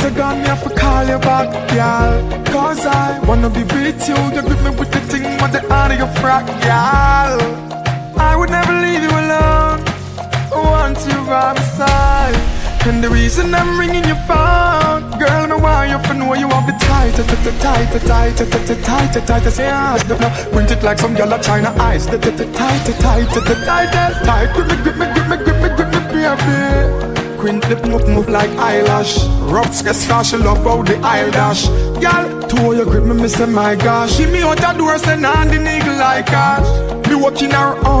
as a gun, me have to call you back, girl. Cause I wanna be with you. You grip me with the thing with the heart of your frack, girl. I would never leave you alone. Want you by my side. And the reason I'm ringing your phone, girl, me want you for know you want me tighter, tighter, tighter, tighter, tighter, tighter. Say I don't know, print it like some yellow China eyes. Tighter, tighter, tighter, tighter, tight. Grip me, grip me, grip me, grip me, grip me, baby. Quint lip move, move like eyelash. Rough sketch flash, you love how the aisle dash. Girl, to you grip me, me say my gosh. Give me out the door, send on the nigga like cash. Me walking her on.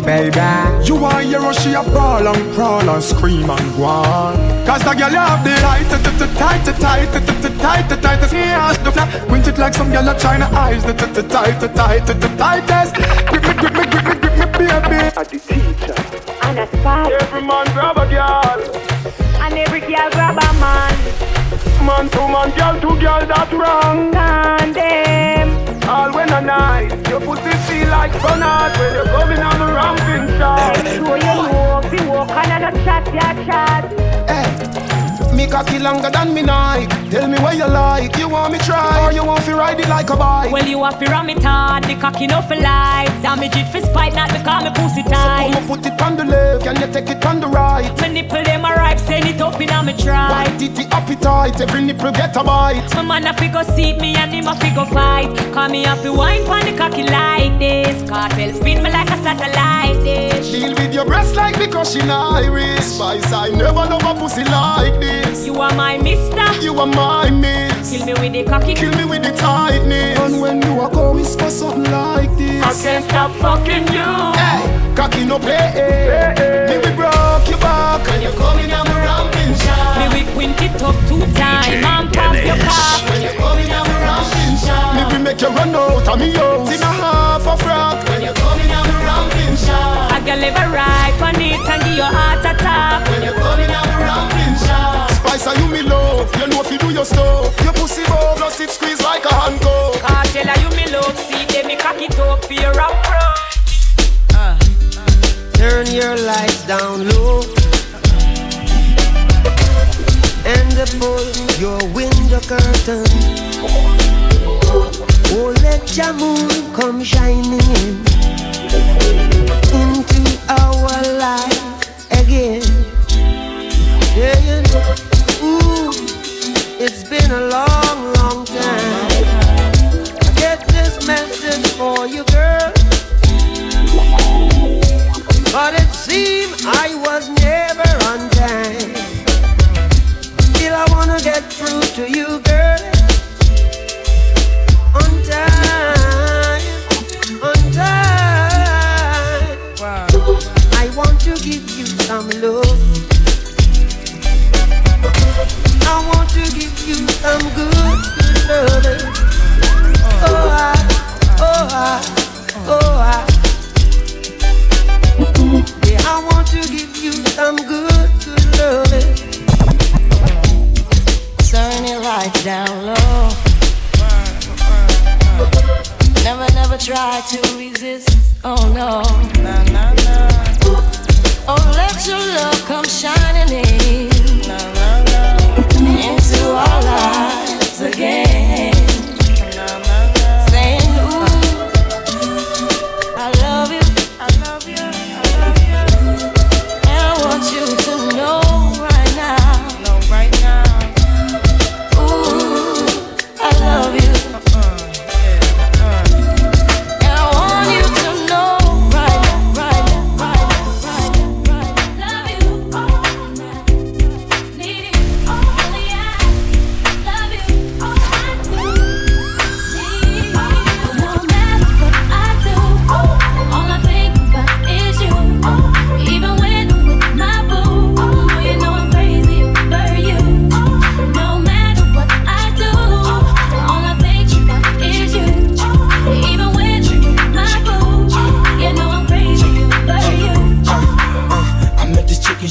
Baby, you want your she a ball and crawl and scream and whine. Cause the girl you have the light, tight, tight, tight, tight, tight, tight. Wint it like some girl of China eyes, tight, tight, tight, tight, tightest. Grip me, grip me, grip me, grip me, baby. At the teacher and a spy. Every man grab a girl and every girl grab a man. Man to man, girl to girl, that's wrong. And them all when a night, your pussy feel like fun out when you're coming on the ramping shot. So you walk, be walk, and I just chat, yeah, chat. Hey, me cocky longer than me night. Tell me what you like, you want me try, or you want to ride it like a bike. Well, you want to ram it hard, the cocky no for life. Damage it for spite, not because me pussy tight. So come and put it on the left, can you take it on the right? My nipple, them are ripe, send it up in my try. White it, the appetite, every nipple get a bite. My man a figure seat me and him a figure fight. Call me up to wine pon the cocky like this. Cartel spin me like a satellite dish. Deal with your breasts like the cushion Irish. Spice, I never love a pussy like this. You are my mister, you are my miss. Kill me with the cocky, kill me with the tightness. And when you are going whisper something like this, I can't stop fucking you. Hey, cocky no play, hey, hey. Me we broke your back when you're coming on a ramping shot. Me we quint it up 2 times and pop your cock when you're coming on a ramping shot. Me we make you run out of me house in a half a frack when you're coming on a ramping shot. I can live a right on it and give your heart a tap when you're coming on a ramping shot. Spice are you me love, you know if you do your stuff. Your pussy bow, plus it squeeze like a handcuff. Cartel are you me love, see they me cock it up for your rap bro. Turn your lights down low and pull your window curtain. Oh, let your moon come shining in into our life again. Yeah. Ooh, it's been a long, long time. Get this message for you, girl. But it seemed I was never on time. Still I wanna get through to you, girl. On time, on time. Wow. I want to give you some love. I want to give you some good loving. Oh I, oh I, oh I. Yeah, I want to give you some good loving. Turn it right down low. Never, never try to resist. Oh no. Oh, let your love come shining in into our lives again. Saying, ooh, I love you, I love you, I love you. And I want you to know right now, ooh, I love you. And I want you to know right now, right now, right now, right now. Love you all night, need you all.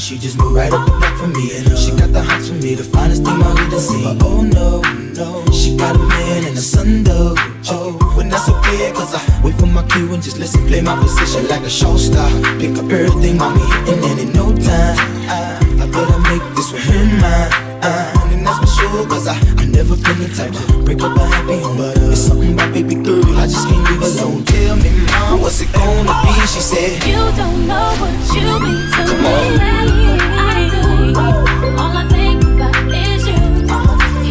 She just moved right up the block for me, and she got the hots for me, the finest thing I've ever seen. But oh no, no, she got a man and a son though. Oh, and that's okay, cause I wait for my cue and just listen, play my position like a show star. Pick up everything, mommy, and then in no time, I but I make this one in mine. And that's for sure, cause I never been the type to break up a happy home. But it's something about baby girl, I just can't leave alone. Tell me, mom, what's it gonna be? She said, you don't know what you mean to me. I do. All I think about is you.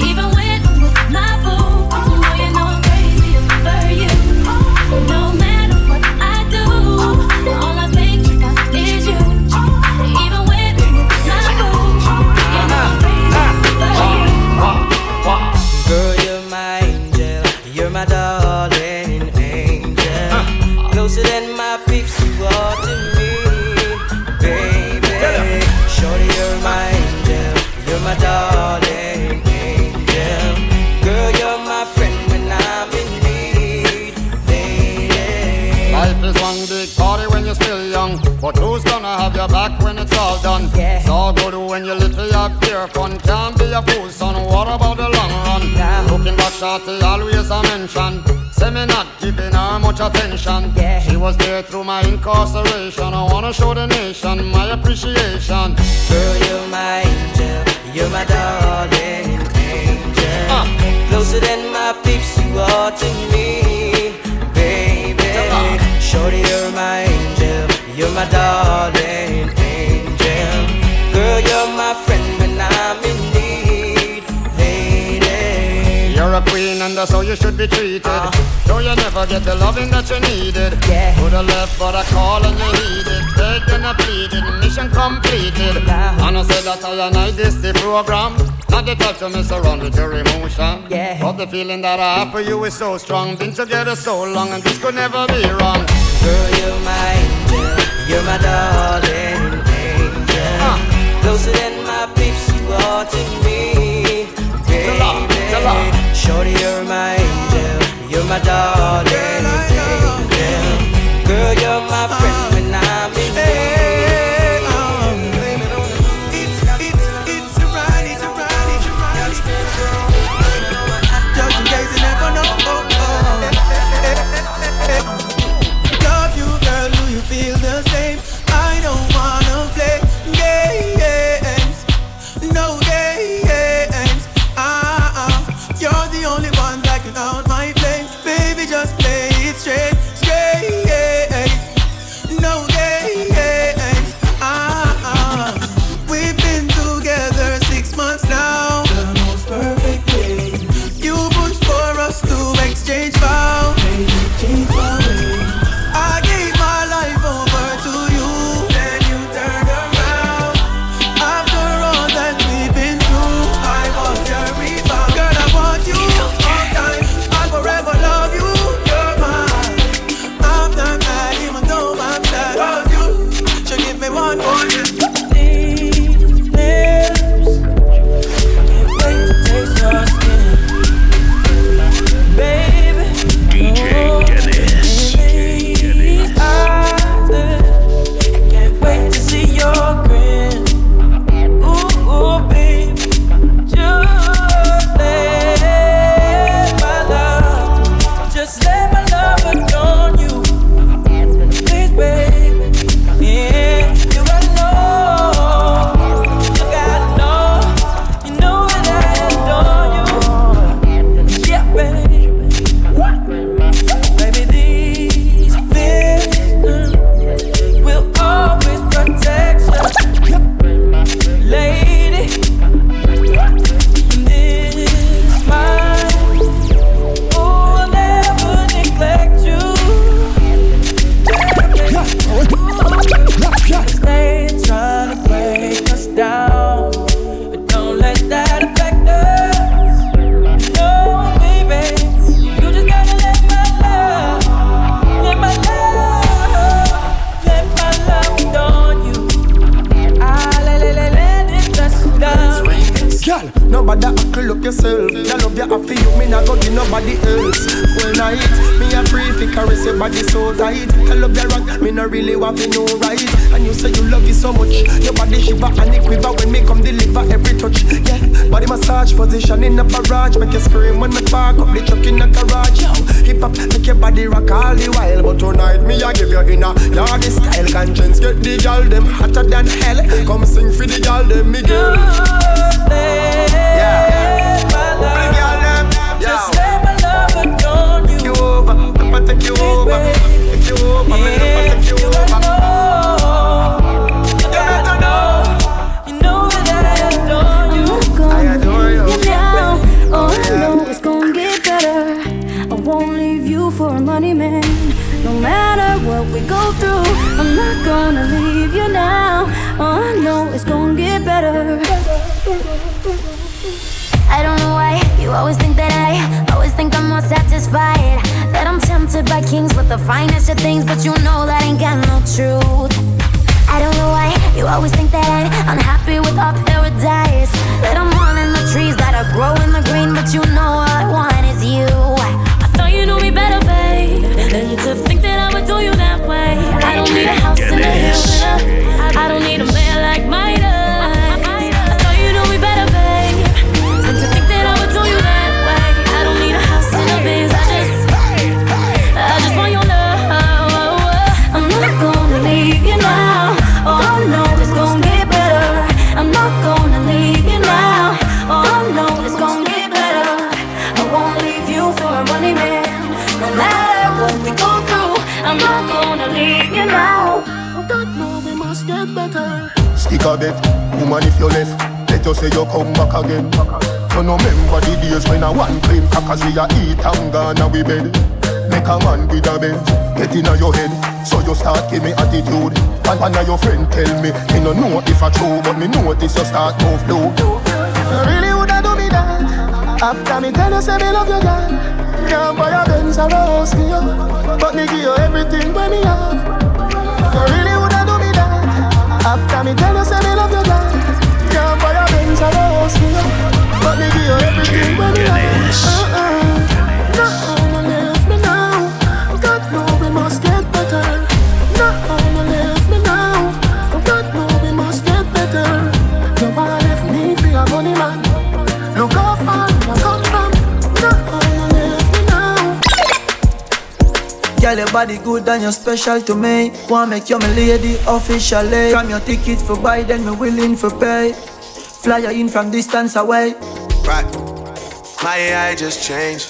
Even when I'm with my boo, you know I'm crazy over you. No matter what I do, all I think about is you. Even when I'm with my boo, you know I'm crazy over you. Girl, you're my angel, you're my darling angel. Closer than my peeps, you are to me, baby. Shorty, you're my angel, you're my darling. But who's gonna have your back when it's all done? Yeah. It's all good when you little your pure fun. Can't be a fool, son, what about the long run? Yeah. Looking back, shorty, always a mention. Say me not giving her much attention. Yeah. She was there through my incarceration. I wanna show the nation my appreciation. Girl, you're my angel, you're my darling angel. Closer than my peeps, you are to me, baby. Shorty, you're my angel, you're my darling angel. Girl, you're my friend when I'm in need, lady. You're a queen and that's how you should be treated. Though you never get the loving that you needed. Yeah. Put a left but I call and you heeded. Dead and I pleaded, mission completed. And I said that I and I this the program. Not the type to mess around with your emotion. Yeah. But the feeling that I have for you is so strong. Been together so long and this could never be wrong. Girl, you're my angel, you're my darling angel. Closer than my peeps, you are to me, baby. Shorty, you're my angel, you're my darling angel. Girl, you're my friend when I'm in pain. It's a ride, it's a ride, it's a ride. I told you guys you never know. Feel the same. I don't wanna play games, no games. You're the only one that can out my flames. Baby, just play it straight, straight. No games. We've been together 6 months now. The most perfect day. You pushed for us to exchange vows. you have to you, me not go to nobody else. All night, me a free fi caress your body so tight. I love your rock, me not really want to know right. And you say you love it so much, your body shiver and it quiver when me come deliver every touch. Yeah, body massage position in a barrage, make you scream when me park up the truck in a garage. Yo, hip hop make your body rock all the while, but tonight me a give you inna yardy style. Conscience get the girl them hotter than hell. Come sing for the girl them me girl. Yeah, bring your them. Just let my love adore you. You over, I'm gonna take you over. Take you over, I'm gonna take you over. You better know. You know that I adore you. I adore you. All I know is gonna get better. I won't leave you for a money man. No matter what we go through, I'm not gonna leave you now. All I know is gonna get better. I don't know why you always think that I always think I'm more satisfied, that I'm tempted by kings with the finest of things, but you know that ain't got no truth. I don't know why you always think that I'm unhappy with our paradise, that I'm wanting the trees that are growing the green, but you know all I want is you. I thought you knew me better, babe, than to think that I would do you that way. I don't need a house in the hills, I don't need a man like Midas. Stick a bet, woman if you're left, let you say you come back again. You no remember the days when I want cream crackers we a eat and gone away bed. Make a man with a bed, get inna your head, so you start give me attitude. And one of your friend tell me no know if I true, but me notice you start move low. You really woulda do me that, after me tell you say me love you girl. Can't buy a Benz or a house for you, but me give you everything when me have. You really woulda do me that, after me tell you say me love you girl. Can't buy a Benz or a house for you, but me give you everything when me have. No, leave me now. God know we must get better. No, leave me now. God know we must get better. You wanna leave me for a money man? Look how far I come from. No, leave me now. Girl, your body good and you're special to me. Wanna make you my lady officially. From your ticket for buy, then me willing for pay. Fly you in from distance away. Right, my AI just changed.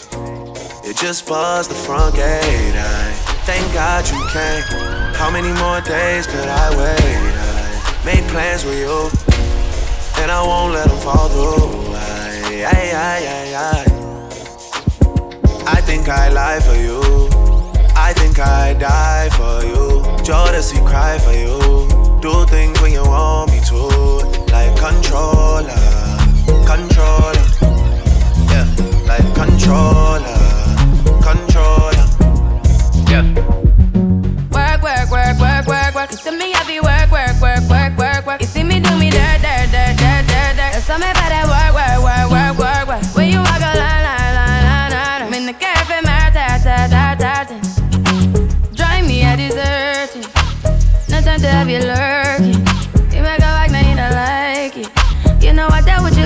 It just buzzed the front gate. I thank God you came. How many more days could I wait? I made plans with you, and I won't let them fall through. I think I lie for you. I think I die for you. Jodeci cry for you. Do things when you want me to. Like controller, yeah. Like controller, yeah. Work. You see me heavy work. You see me do me dirt. There's something about that work. When you walk a line. I'm in the cafe, my ta. Drive me a dessert. No time to have you lurking.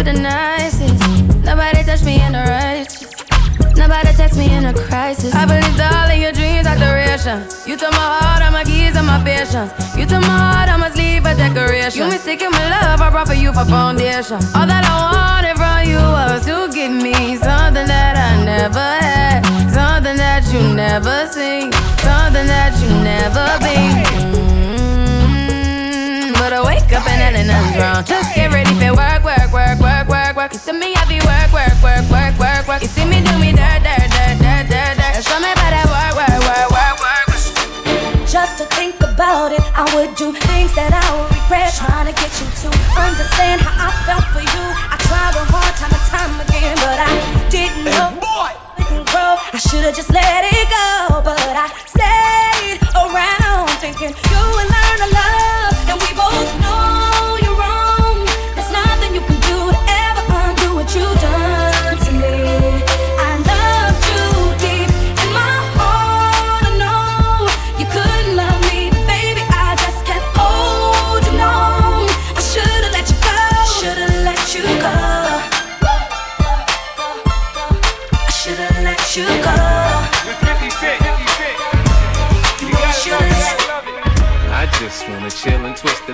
The nicest. Nobody touched me in a righteous. Nobody text me in a crisis. I believed all of your dreams are duration. You took my heart, all my keys, and my patience. You took my heart, I must leave a decoration. You mistaken my love, I brought for you for foundation. All that I wanted from you was to give me something that I never had, something that you never seen, something that you never been. But I wake up and nothing's wrong. Just get ready for work. You see me heavy work. You see me do me dirt. Show me about that work. Just to think about it, I would do things that I would regret. Trying to get you to understand how I felt for you. I tried real hard time and time again, but I didn't know. I should've just let it go, but I stayed around thinking you would learn to love. And we both know you're wrong. There's nothing you can do to ever undo what you've done to me. just wanna chill and twist the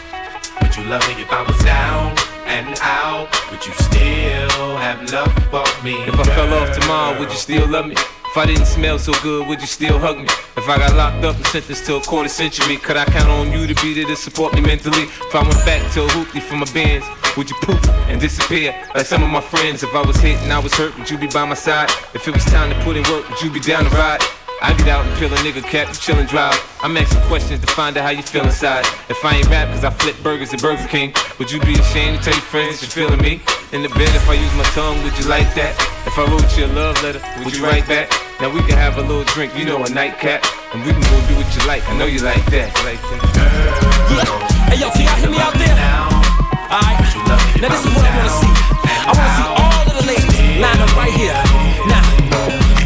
Would you love me if I was down and out? Would you still have love for me, girl? If I fell off tomorrow, would you still love me? If I didn't smell so good, would you still hug me? If I got locked up and sentenced to a quarter century, could I count on you to be there to support me mentally? If I went back to a hoopty for my bands, would you poof and disappear like some of my friends? If I was hit and I was hurt, would you be by my side? If it was time to put in work, would you be down to ride? I get out and peel a nigga cap and chill and drive. I'm asking questions to find out how you feel inside. If I ain't rap cause I flip burgers at Burger King, would you be ashamed to tell your friends that you're feeling me? In the bed, if I use my tongue, would you like that? If I wrote you a love letter, would you write back? Now we can have a little drink, you know, a nightcap, and we can go do what you like, I know you like that. Hey yo, can y'all hear me out there? Alright, now this is what I wanna see. I wanna see all of the ladies line up right here. Now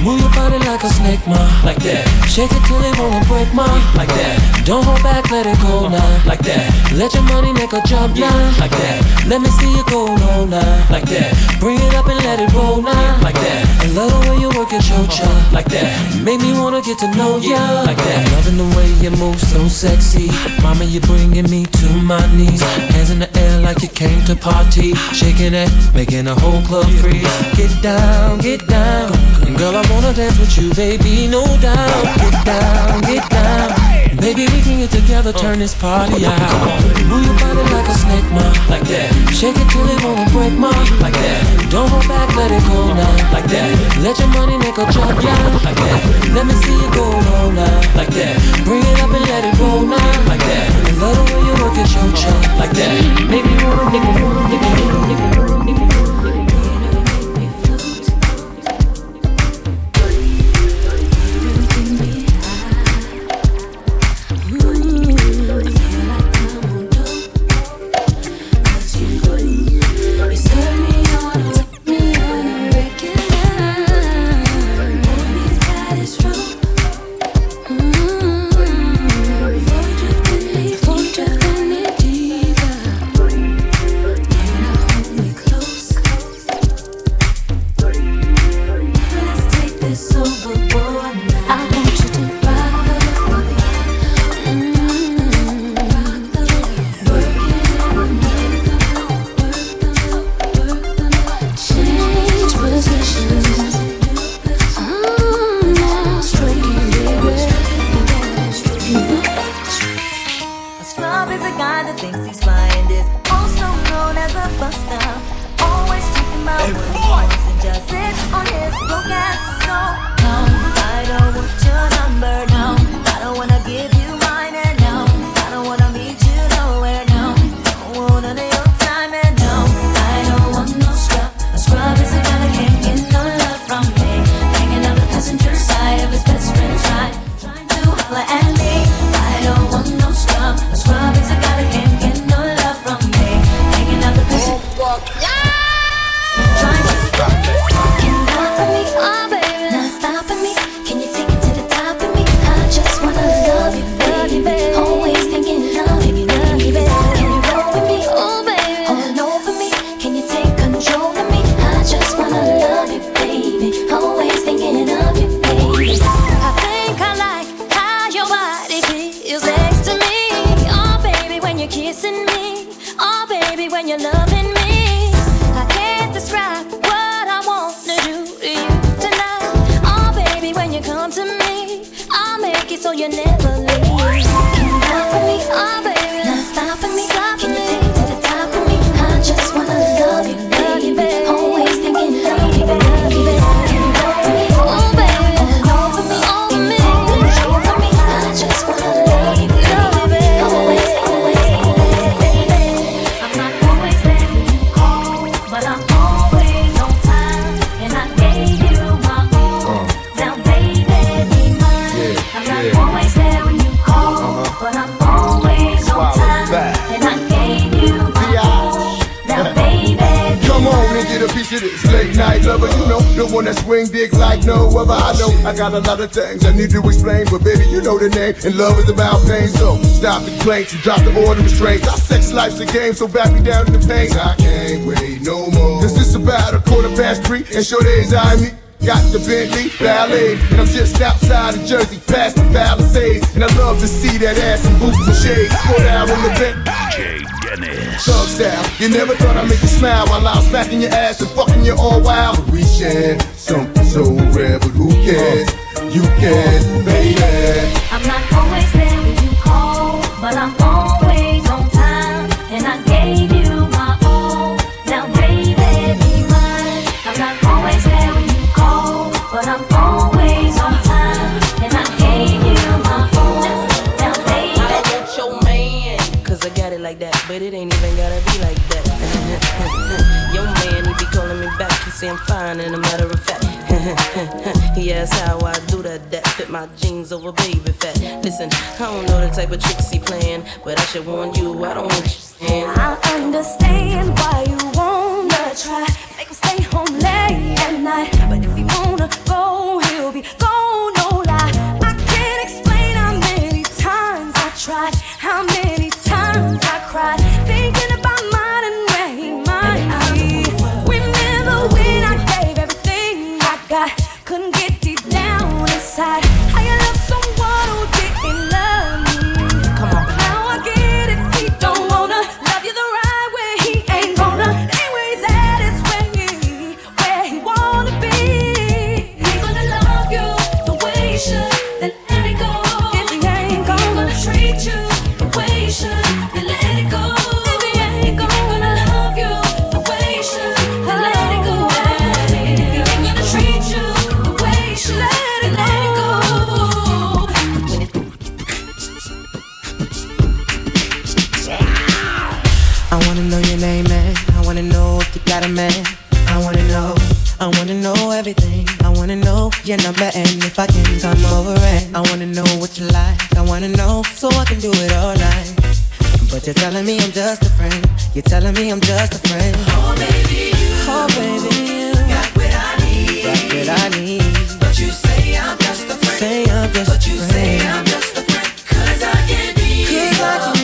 move your body like a snake, ma. Like that. Shake it till it wanna break, ma. Like that. Don't hold back, let it go now. Like that. Let your money make a jump now. Like that. Let me see you go low now. Like that. Bring it up and let it roll now. Like that. I love the way you work at your job. Like that. Make me wanna get to know ya. Like that. I'm loving the way you move, so sexy. Mama, you're bringing me to my knees. Hands in the air like you came to party. Shaking it, making the whole club freeze. Get down, get down. Girl, I wanna dance with you, baby, no doubt. Get down, get down. Baby, we can get together, turn this party out. Move your body like a snake, ma. Like that. Shake it till it wanna break, ma. Like that. Don't hold back, let it go now. Like that. Let your money make a jump, yeah. Like that. Let me see you go on now. Like that. Bring it up and let it roll now. Like that. I love the way you work at your job. Like that. Make me wanna, make me wanna, make me wanna, make me wanna, make me wanna. shit is late night lover. You know, the one that swing dick like no other. I know I got a lot of things I need to explain, but baby, you know the name, and love is about pain. So stop the complaints and drop the order of restraints. Our sex life's a game, so back me down in the pain. I can't wait no more. Cause it's about 3:15, and sure days I meet. Got the Bentley Ballet, and I'm just outside of Jersey, past the Palisades. And I love to see that ass in boots and shades. Go down on the Bentley. DJ Dennis. Thug style. You never thought I'd make you smile while I was smacking your ass and fucking you all wild. But we share something so rare, but who cares? You cares, baby. I'm not always there when you call, but I'm always on time, and I gave you my all. Now, baby, be mine. I'm not always there when you call, but I'm always on time, and I gave you my all. Now, baby, I got your man, cause I got it like that, but it ain't even gotta be like that. Your man, he be calling me back, he say I'm fine, and a matter of fact, he asked how I do that fit my jeans over baby fat. Listen, I don't know the type of tricks he playing, but I should warn you, I don't want you saying. I understand why you wanna try, make him stay home late at night, but if he wanna go, he'll be gone, no lie. I can't explain how many times I tried, how many times I cried, thinking about mine and where he might be. Remember when I gave everything I got, couldn't get how you love someone who didn't love me. Come on. Now I get it, he don't wanna love you the right way. He ain't gonna. Anyways, that is where he wanna be. He gonna love you the way he should, then let it go. If he ain't gonna treat you the way he should, then let it go. If he ain't gonna love you the way he should, then let it go. If he ain't gonna treat you the way he should, then let it go. I wanna know your name, man. I wanna know if you got a man. I wanna know everything. I wanna know your number and if I can come over and I wanna know what you like. I wanna know so I can do it all night. But you're telling me I'm just a friend. You're telling me I'm just a friend. Oh baby, you got what I need. But you say I'm just a friend. Cause I can be your fantasy.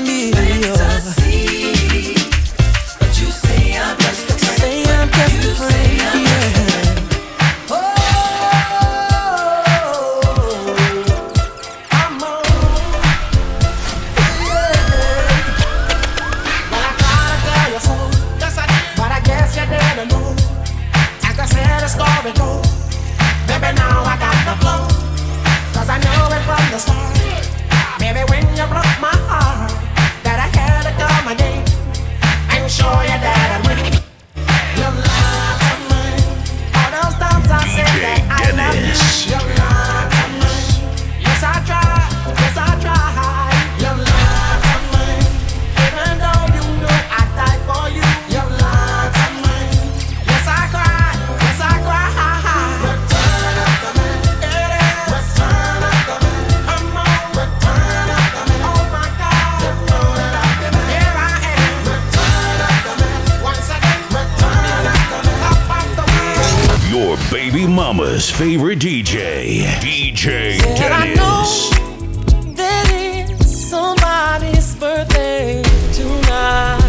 Mama's favorite DJ Dennis. I know that it's somebody's birthday tonight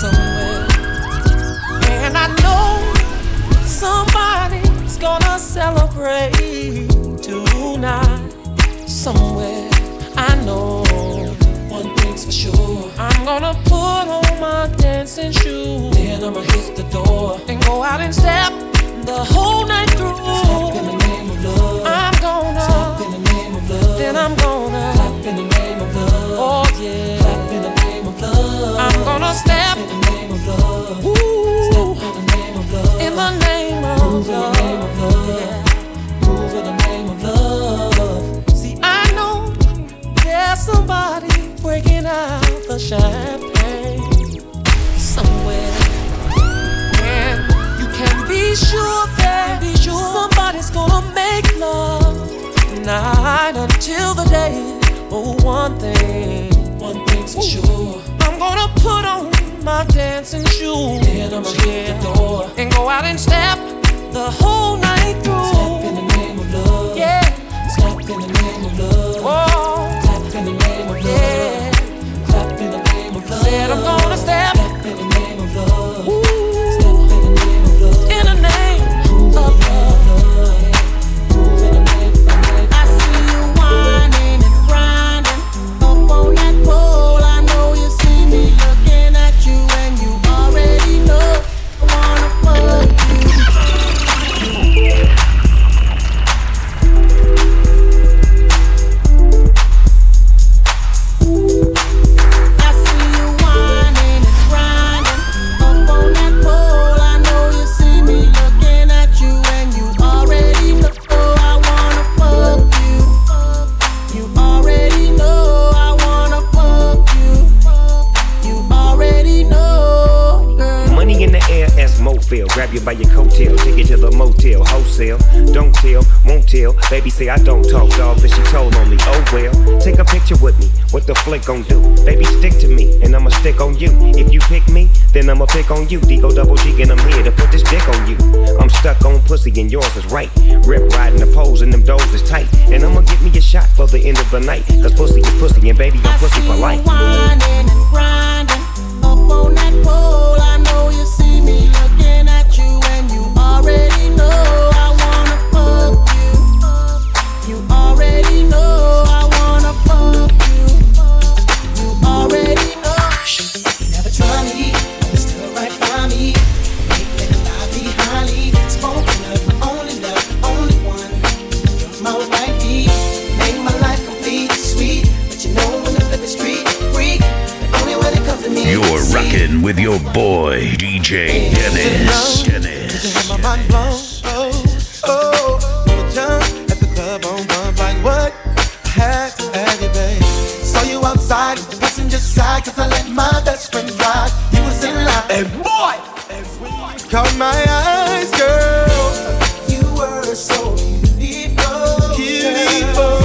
somewhere, and I know somebody's gonna celebrate tonight somewhere. I know one thing's for sure, I'm gonna put on my dancing shoes, then I'ma hit the door and go out and step the whole night through. Step in the name of love. I'm gonna step in the name of love. Then I'm gonna clap in the name of love. Oh yeah, clap in the name of love. I'm gonna step in the name of love. Ooh, step in the name of love. In the name of move love. In the name of love. Yeah. Move in the name of love. See, I know there's somebody breaking out the champagne somewhere. Be sure somebody's gonna make love tonight until the day. Oh, one thing's for sure, I'm gonna put on my dancing shoes, then I'ma hit the door and go go out and step the whole night through. Step in the name of love. Yeah. Step in the name of love. Whoa. Step in the name of love. Yeah. Step in the name of love. Said I'm gonna step. Step in the name of love. Woo. Step in the name of love. In the name of love. Grab you by your coattail, take you to the motel, wholesale. Don't tell, won't tell. Baby say I don't talk, dog, but she told on me. Oh well, take a picture with me. What the flick gon' do? Baby stick to me, and I'ma stick on you. If you pick me, then I'ma pick on you. D-O double G, and I'm here to put this dick on you. I'm stuck on pussy, and yours is right. Rip riding the poles, and them doors is tight. And I'ma get me a shot for the end of the night. Cause pussy is pussy, and baby, I'm pussy for life. I see you whining and grinding up on that pole. I know you see me looking. And you already know I wanna fuck you. You already know I wanna fuck you. You already know. Never try me, but still right by me. Make it lively, highly spoken of, only one. You're my wifey, make my life complete, sweet. But you know when I'm in the street, freak. But only when it comes to me. You're rockin' with your boy, DJ Dennis. My mind blown, oh, oh. When we jumped at the club on one, like what? I had to have you, babe. Saw you outside, passenger side, cause I let my best friend ride. You was in line, and boy, caught my eyes, girl. You were so beautiful, beautiful.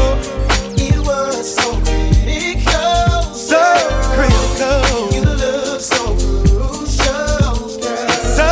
You were so critical, so critical. You look so crucial, girl. So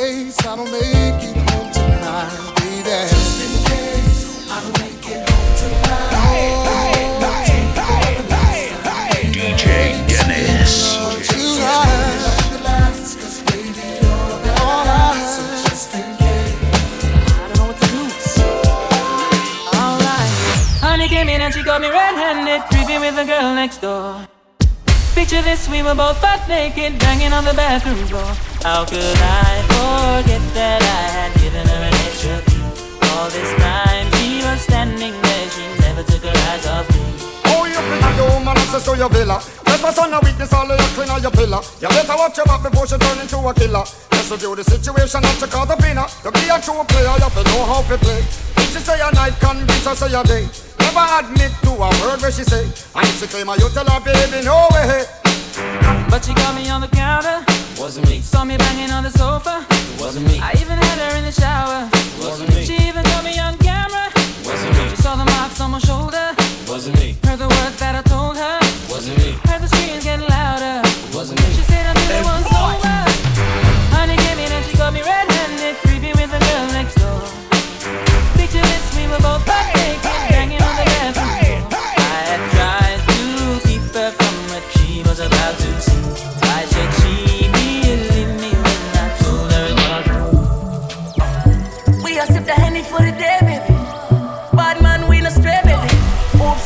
case I don't make it home tonight, baby. Just in case I don't make it home tonight. No, DJ Dennis. I don't know what to do. All right. Honey came in and she got me red-handed, creeping with the girl next door. Picture this, we were both butt naked, banging on the bathroom floor. How could I forget that I had given her an extra key? All this time she was standing there, she never took her eyes off me. Oh, you finna your woman access to your villa. That's my son, a weakness, all of your clean on your pillar. You better watch your back before she turn into a killer. Just review the situation that you call the winner. To be a true player, you have to know how to play. If she say a night, convince her say a day. Never admit to a word where she say, I need to claim her, you tell her, baby, no way. But she got me on the counter. Wasn't me. Saw me banging on the sofa. Wasn't me. I even had her in the shower. Wasn't me. She even got me on camera. Wasn't me. She saw the marks on my shoulder. Wasn't me. Heard the words that I told her. Wasn't me. Heard the screams getting louder. Wasn't me. She said until it was over. Honey came in and she got me red-handed, creepy with the girl next door. Picture this, we were both back naked.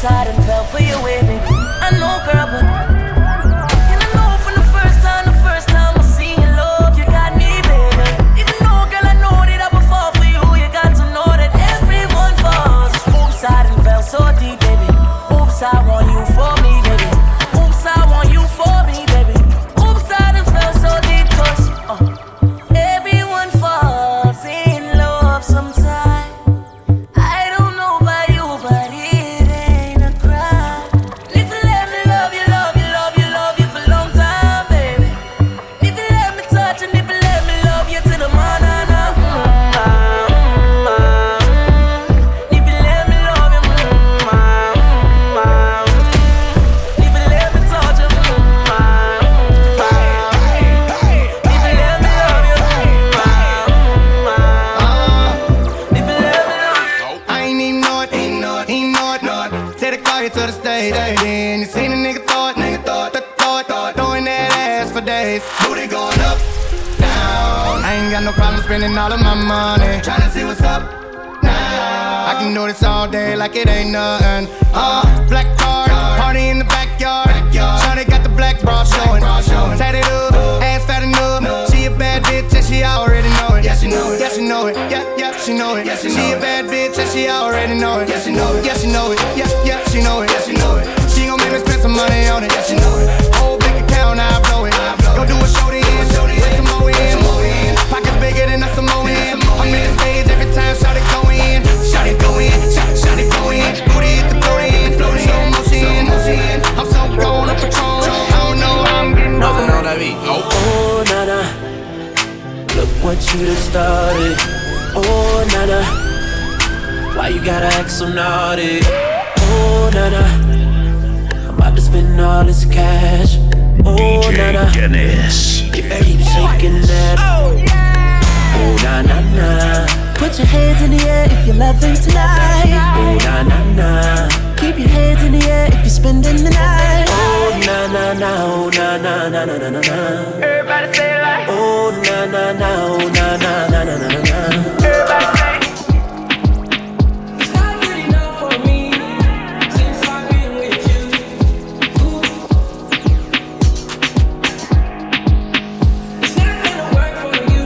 And fell for your way, baby. I know, girl, but and I know from the first time I seen your love, you got me, baby. Even though, girl, I know that I would fall for you, you got to know that everyone falls. Oops, I done fell so deep, baby. Oops, I want you for me, baby. Oops, I want you for me, baby. Oops, I done fell so deep, cause everyone falls in love sometimes. Spending all of my money, trying to see what's up now. I can do this all day like it ain't nothing. Black card, party in the backyard. Shawty got the black bra showing. Tatted up, ass fat enough. She a bad bitch and she already know it. Yeah, she know it. Yeah, she know it. Yeah, she know it. She a bad bitch and she already know it. Yeah, she know it. Yeah, she know it. Yeah, she know it. Yeah, she know it. She gon' make me spend some money on it. Yeah, she know it. Whole big account, I blow it. Go do a show to end, put some more in. Pockets bigger than a Samoan. I'm in the stage every time, shout it go in. Shout it go in, shout it go in. Booty hit the floor in, slow motion. I'm so cold, I'm Patron, I don't know how I'm getting over. Nothing on that beat, oh nana, look what you done started. Oh nana, why you gotta act so naughty? Oh nana, I'm about to spend all this cash. Oh nana, if I keep shaking that. Oh. Oh na na na, put your hands in the air if you're loving tonight. Oh na na na, keep your hands in the air if you're spending the night. Oh na na na, oh na na na na na na. Everybody say it like. Oh na na na, oh na na na na na na. Everybody say. It's not good enough for me since I've been with you. Ooh. It's not gonna work for you.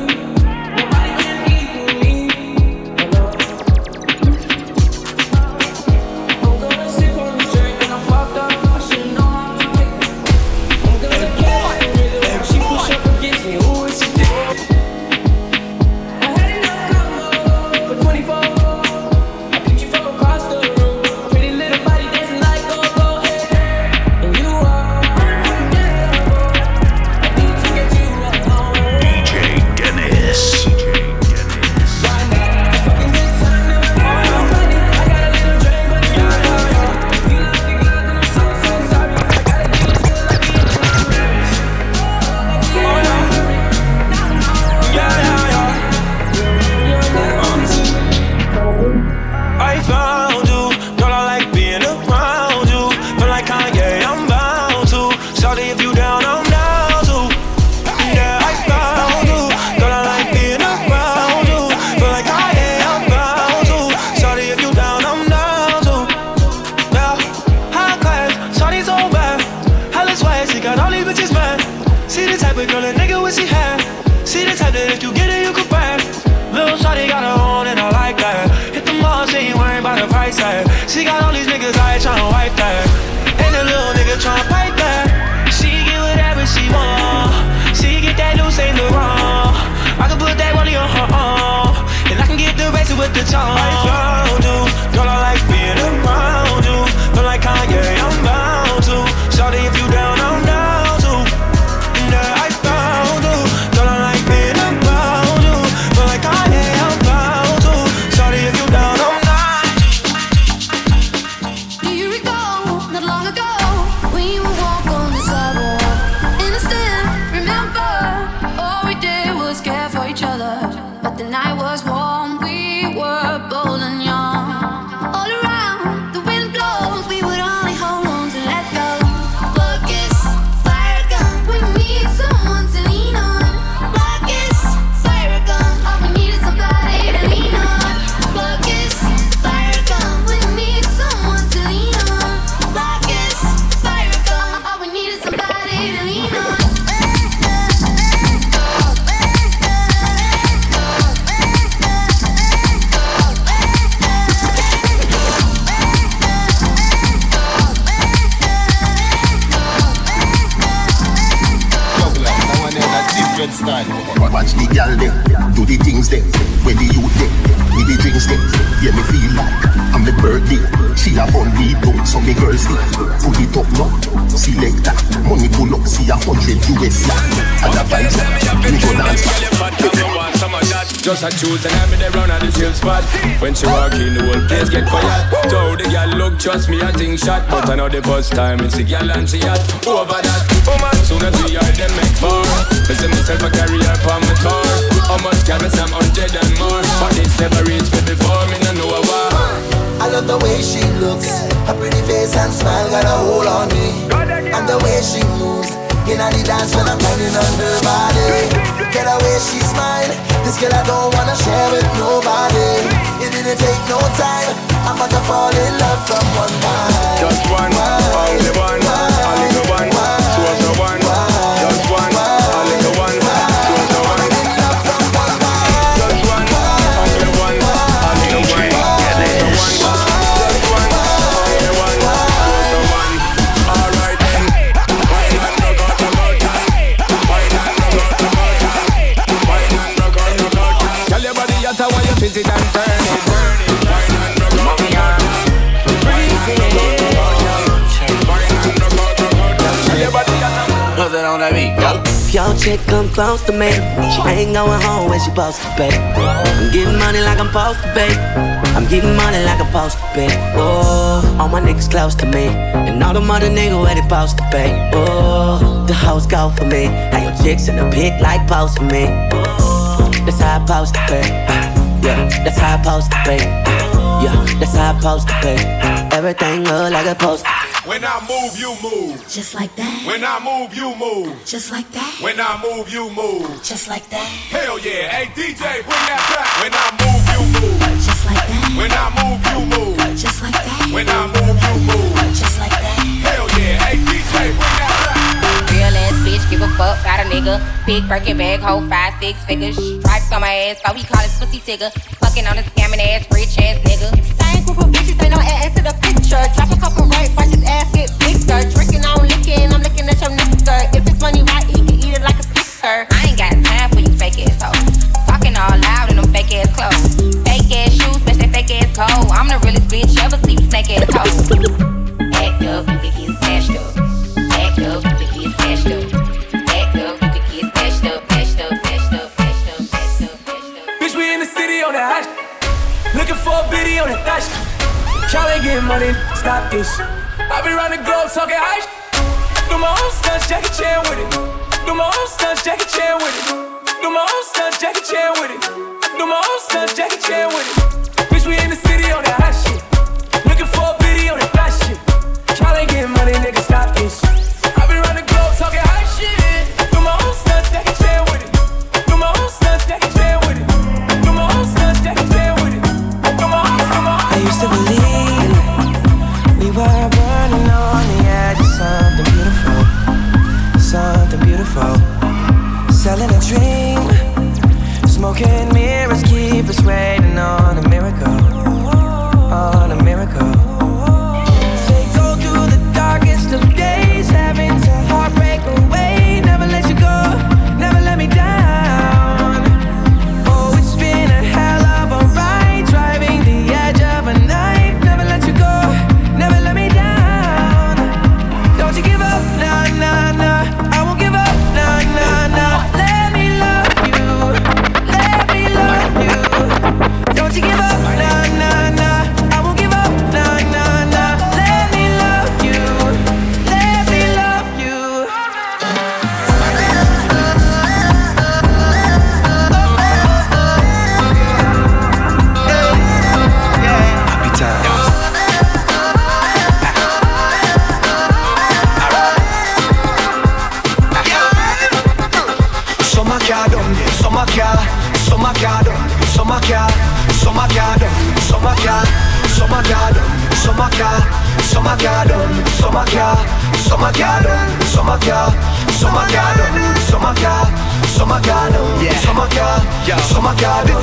the time I found you. Girl, I like being around you. Feel like Kanye, I'm bound to. Shawty, if you down, I'm down to. Yeah, I found you. Girl, I like being around you. Feel like Kanye, I'm bound to. Shawty, if you down, I'm down to. Do you recall, not long ago, when you would walk on the sidewalk? In the stand, remember, all we did was care for each other. But the night was warm. Bold and young, all around the wind blows. We would only hold on to let go. Focus, fire a gun. We need someone to lean on. Focus, fire a gun. All we need is somebody to lean on. Focus, fire a gun. We need someone to lean on. Focus, fire a gun. All we need is somebody to lean on. Watch the gal them, do the things them, when the youth them, with the drinks them. Yeah, me feel like I'm the birthday. She a on the door, so me girls did. Put it up now, select that. Money pull up, see $100 And the vibes, me go dance. Just a choose and I'm in the round of the chill spot. When she walk in, the whole place get quiet. Told the gal look, trust me, I think shot. But I know the first time it's a gal and she had over that. Oh man, soon as we heard them make four. I see myself a career for my tour. How much can I say? 100 and more. But it's never reached me before, me no know a why. I love the way she looks. Her pretty face and smile got a hold on me. And the way she moves in the dance when I'm turning on her body. Get away, she's mine. This girl I don't wanna share with nobody. It didn't take no time. I'm about to fall in love from one night. Just one, only one, only the one. She was the one. Just one. Is it and turn it, turn it, wine and rock out, wine and rock out, put it on that beat, go. If your chick come close to me, she ain't going home when she supposed to pay. I'm getting money like I'm supposed to pay. I'm getting money like I'm supposed to pay. Oh, all my niggas close to me, and all the mother niggas where they supposed to pay. Oh, the hoes go for me, now your chicks in the pit like post for me. Oh, that's how I supposed to pay. Yeah, that's how I supposed to pay. Yeah, that's how I supposed to pay. Everything look like a post. When I move, you move. Just like that. When I move, you move. Just like that. When I move, you move. Just like that. Hell yeah, hey DJ, bring that back. When I move, you move. Just like that. When I move, you move. Just like that. When I move, you move. Just like that. Hell yeah, hey DJ, bring that back. Real ass bitch, give a fuck about a nigga. Big Birkin bag, hold 5-6 figures. Stripes on my ass, so we call it pussy tigger. Fucking on a scamming ass, rich ass nigga. Same group of bitches, ain't no ass in the picture. Drop a couple rights, watch his ass get bigger. Drinking on licking, I'm looking at your nigga. If it's money, why he can eat it like a sticker? I ain't got time for you fake ass hoes. Talking all loud in them fake ass clothes. Fake ass shoes, bitch, they fake ass cold. I'm the realest bitch, ever sleep snake ass hoe. Act up, you can get smashed up. Act up, you can get smashed up. Act up, you can get smashed up. Smashed up, smashed up, smashed up, smashed up, smashed up. Bitch, we in the city on that hot shit. Looking for a biddy on that dash. Y'all ain't getting money, stop this. I be round the globe talking hot shit. Do my own stunts, Jackie Chan with it. Do my own stunts, Jackie Chan with it. Do my own stunts, Jackie Chan with it. Do my own stunts, Jackie Chan with it. Bitch, we in the city on that hot shit. Looking for a biddy on that dash shit. Y'all ain't getting money, nigga, stop this. I be round the globe talking hot shit. Do my own stunts, Jackie Chan with it. Do my own stunts, Jackie Chan with it. Do my own stunts, Jackie Chan with it. Do my own, do my own. I used to believe we were burning on the edge of something beautiful, something beautiful. Selling a dream, smoking mirrors keep us waiting on a miracle. summer garden. This is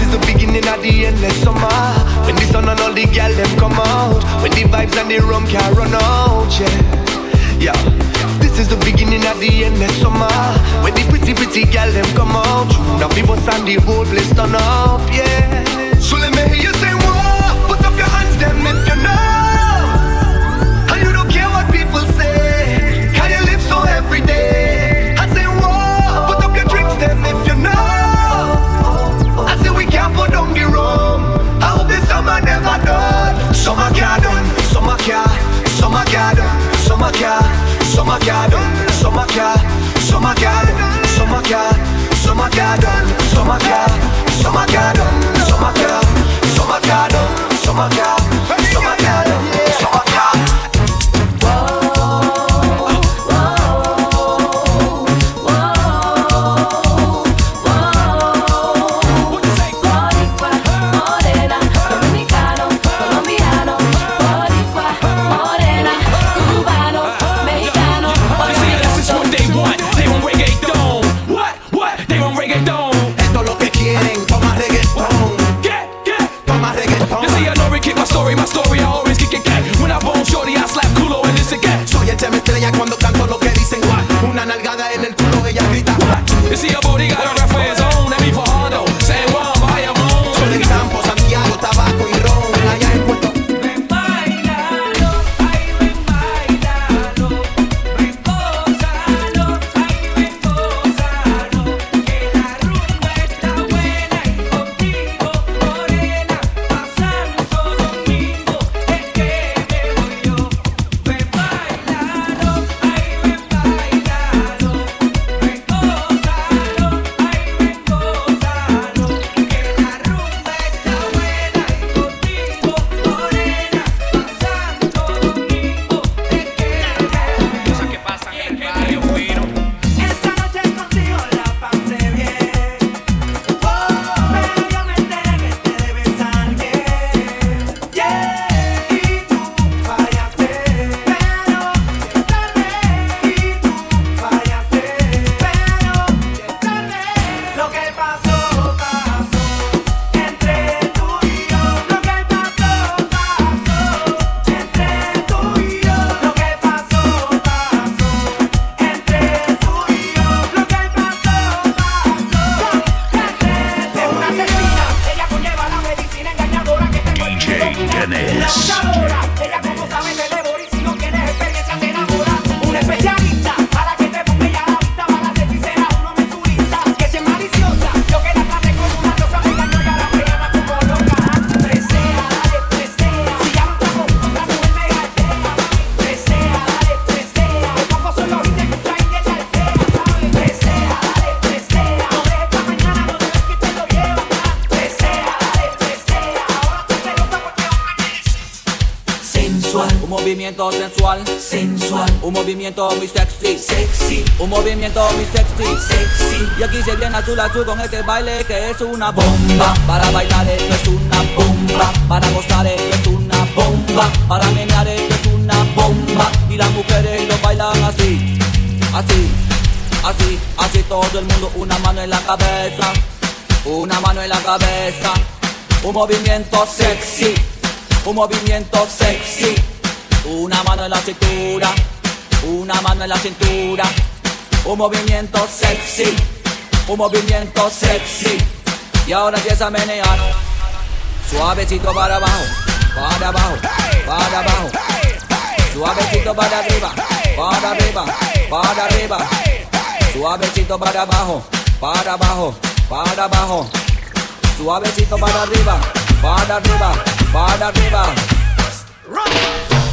the beginning of the endless summer. When the sun and all the girls them come out, when the vibes and the rum can run out, yeah. This is the beginning of the endless summer. When the pretty girls them come out, now people stand the whole place turn up, yeah. So let me hear you say, whoa, put up your hands them if you know, and you don't care what people say, how you live so every day. Un movimiento muy sexy. Y aquí se viene azul azul con este baile que es una bomba. Para bailar esto es una bomba, para gozar esto es una bomba, para menear esto es una bomba. Y las mujeres lo bailan así, así, así, así todo el mundo. Una mano en la cabeza, una mano en la cabeza. Un movimiento sexy. Una mano en la cintura, una mano en la cintura. Un movimiento sexy. Y ahora empieza a menear. Suavecito para abajo, para abajo, para abajo. Suavecito para arriba, para arriba, para arriba. Suavecito para abajo, para abajo, para abajo. Suavecito para arriba, para arriba, para arriba.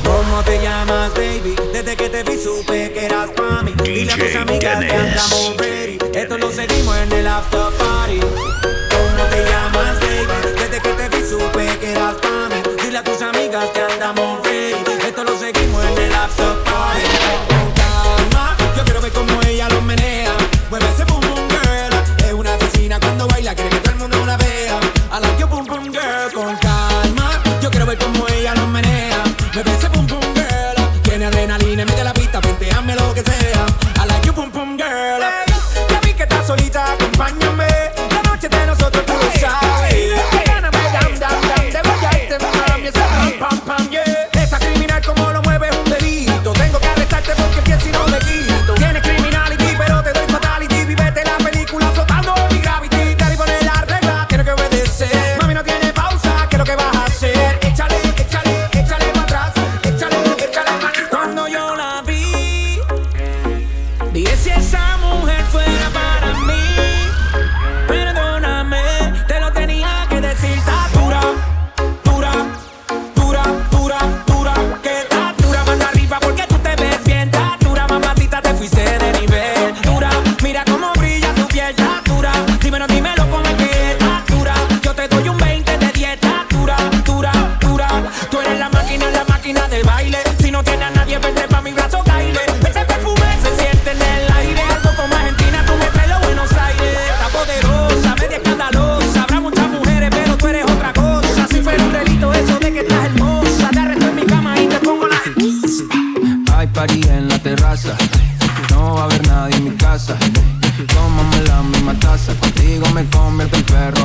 ¿Cómo te llamas, baby? Desde que te vi supe que eras pa' mí. Dile a tus amigas que andamos ready. Esto lo seguimos en el after party. ¿Cómo te llamas, baby? Desde que te vi supe que eras pa' mí. Dile a tus amigas que andamos ready. Esto lo seguimos en el after party. Con calma, yo quiero ver cómo ella lo menea. Mueve ese boom boom girl. Es una asesina cuando baila, quiere que todo el mundo la vea.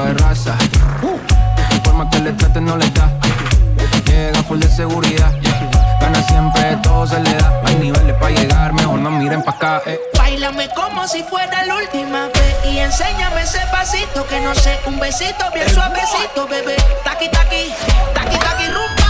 de raza. Por más que le traten no le da. Llega full de seguridad. Gana siempre, todo se le da. Hay niveles pa' llegar, mejor no miren pa' acá. Báilame como si fuera la última vez y enséñame ese pasito que no sé. Un besito bien suavecito, bebé. Taqui, taqui, taqui, taqui, rumba.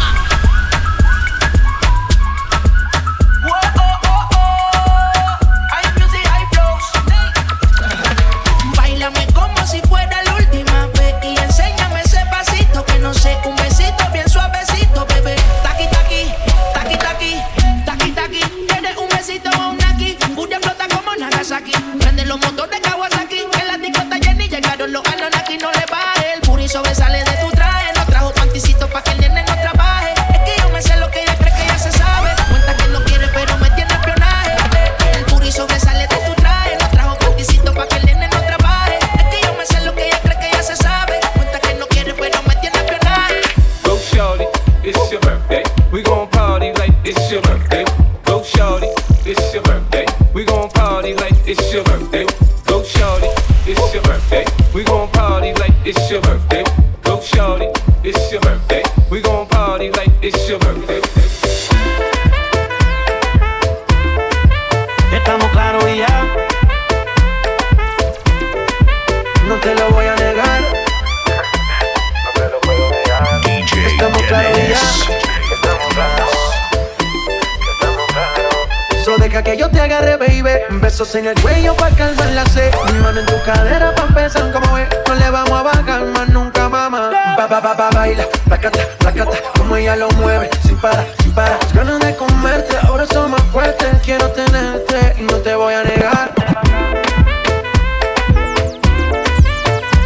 Besos en el cuello pa' calmar la sed. Mi mano en tu cadera pa' empezar como es. No le vamos a bajar más nunca, mamá. Ba, ba, ba, ba, baila, placata, placata. Como ella lo mueve, sin parar, sin parar. Las ganas de comerte, ahora son más fuertes. Quiero tenerte y no te voy a negar.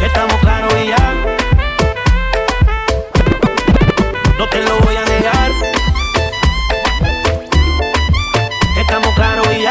Estamos claros y ya. No te lo voy a negar. Estamos claros y ya.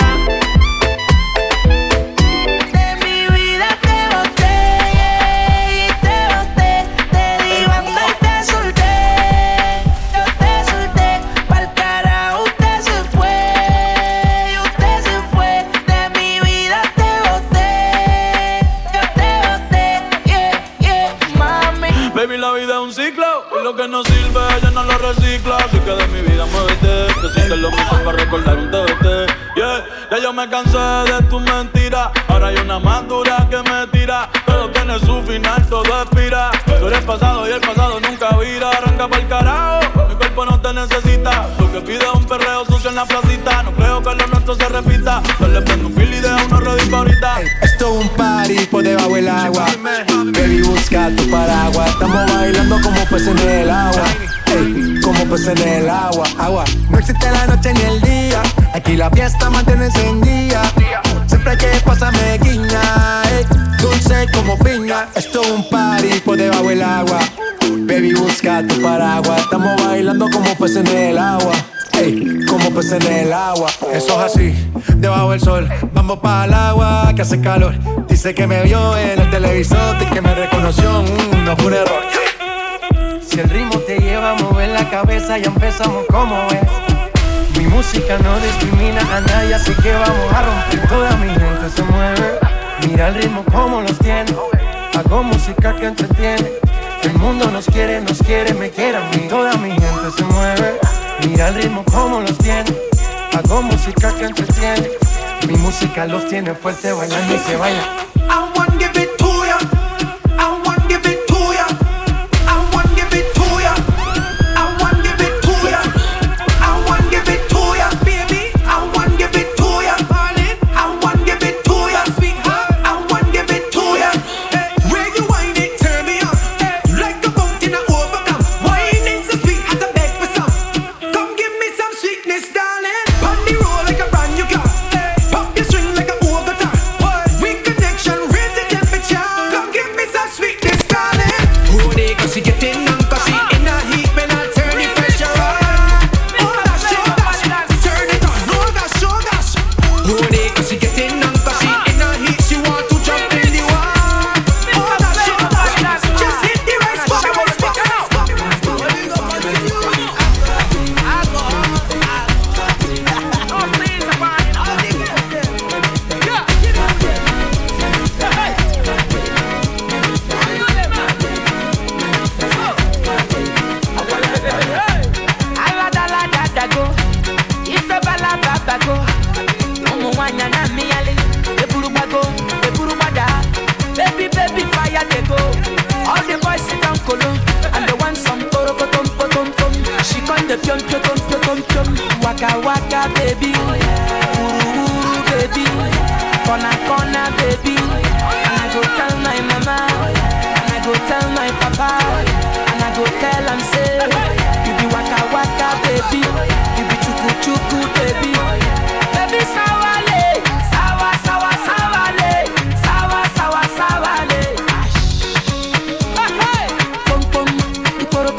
Así que de mi vida muévete, que si te lo mismo para recordar un TBT. Yeah, ya yo me cansé de tus mentiras. Ahora hay una más dura que me tira. Todo tiene su final, todo expira. Tú eres pasado y el pasado nunca vira. Arranca pa'l carajo, mi cuerpo no te necesita. Lo que pides es un perreo sucio en la placita. No creo que lo nuestro se repita. Yo le prendo un fil y deja una rodilla ahorita. Hey, esto es un party por debajo del agua. Baby, busca tu paraguas. Estamos bailando como peces en el agua. Hey, como peces en el agua, agua. No existe la noche ni el día. Aquí la fiesta mantiene encendida. Siempre hay que pasarme guiña. Hey, dulce como piña. Esto es un party por debajo del agua. Baby, busca tu paraguas. Estamos bailando como peces en el agua. Hey, como peces en el agua. Eso es así, debajo del sol. Vamos para el agua que hace calor. Dice que me vio en el televisor y que me reconoció. No fue un error. Si el ritmo te lleva a mover la cabeza, ya empezamos como es. Mi música no discrimina a nadie, así que vamos a romper. Toda mi gente se mueve. Mira el ritmo como los tiene. Hago música que entretiene. El mundo nos quiere, me quiere a mí. Toda mi gente se mueve. Mira el ritmo como los tiene. Hago música que entretiene. Mi música los tiene fuerte, bailando y se baila. I won't give it to ya. I won't give it to ya. I won't give it to ya. I won't give it to ya. I won't give it to ya, baby. I won't give it to ya, darling. I won't give it to ya, sweetheart. I won't give it to ya. Where you wind it, turn me up. Like a fountain I overcome. Wine it so sweet, I beg for some. Come give me some sweetness, darling. Pon me roll like a brand new car. Pop your string like an overtime. We connection come, come, come, come, come. Waka waka, baby. Uru uru, baby. Corner corner, baby. And I go tell my mama, and I go tell my papa, and I go tell them say, you be waka waka, baby. You be chuku chuku, baby. Baby sawale, sawa sawa sawale, sawa sawa sawale. Hey, pom pom, iporo.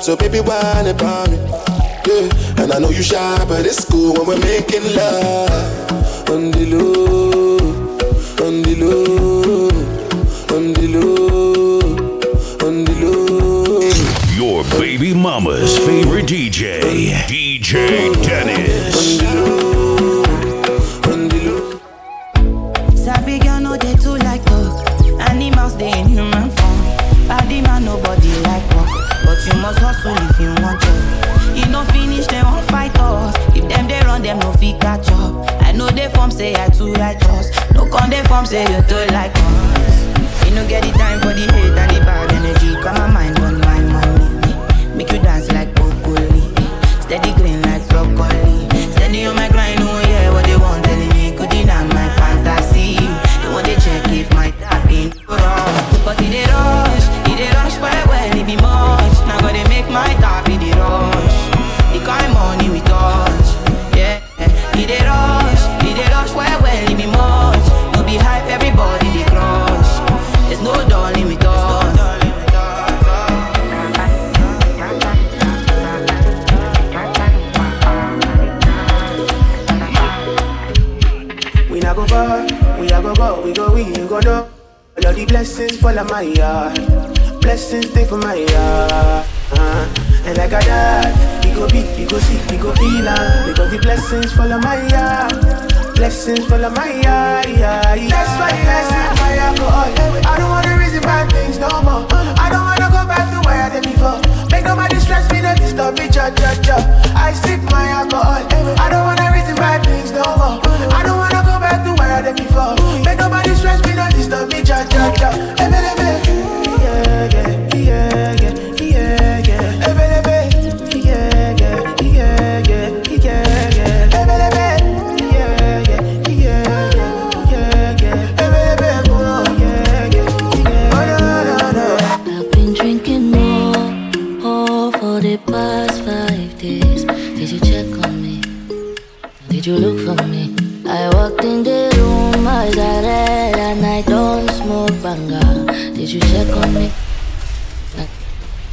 So baby, why not buy me? Yeah, and I know you shy, but it's cool when we're making love. On the low, on the low, on the low, on the low. Your baby mama's favorite DJ, DJ Dennis. On the low, on the low. Sabi girl know they too like dog. Animals they say I too like us. No con they form say you too like us. You no get the time for the hate and the bad energy. Come my mind on my money. Make you dance like broccoli. Steady green like broccoli. Steady on my grind, oh yeah, what they want telling me. Could deny my fantasy. They want to check if my tap been wrong. But it they rush well, well, it be much. Now gotta make my tap in the rush. The kind money we touch. It they rush, well, well, it be much. No be hype, everybody they crush. There's no darling with us. We not go far, we not go go, we go, we go no. All of the blessings fall on my yard. Blessings stay for my yard. And like I died, we go beat, we go sick, we go feel it. Because the blessings fall on my yard. Blessings fall on my yard. That's why blessings my yard go on. I don't wanna reason bad things no more. I don't wanna go back to where I did before. Make nobody stress me, not disturb me, cha-cha-cha. I sip my alcohol. I don't wanna reason bad things no more. I don't wanna go back to where I did before. Make nobody stress me, not disturb me, cha-cha-cha. Yeah, yeah, yeah, yeah. You look for me. I walked in the room, eyes are red, and I don't smoke banga. Did you check on me?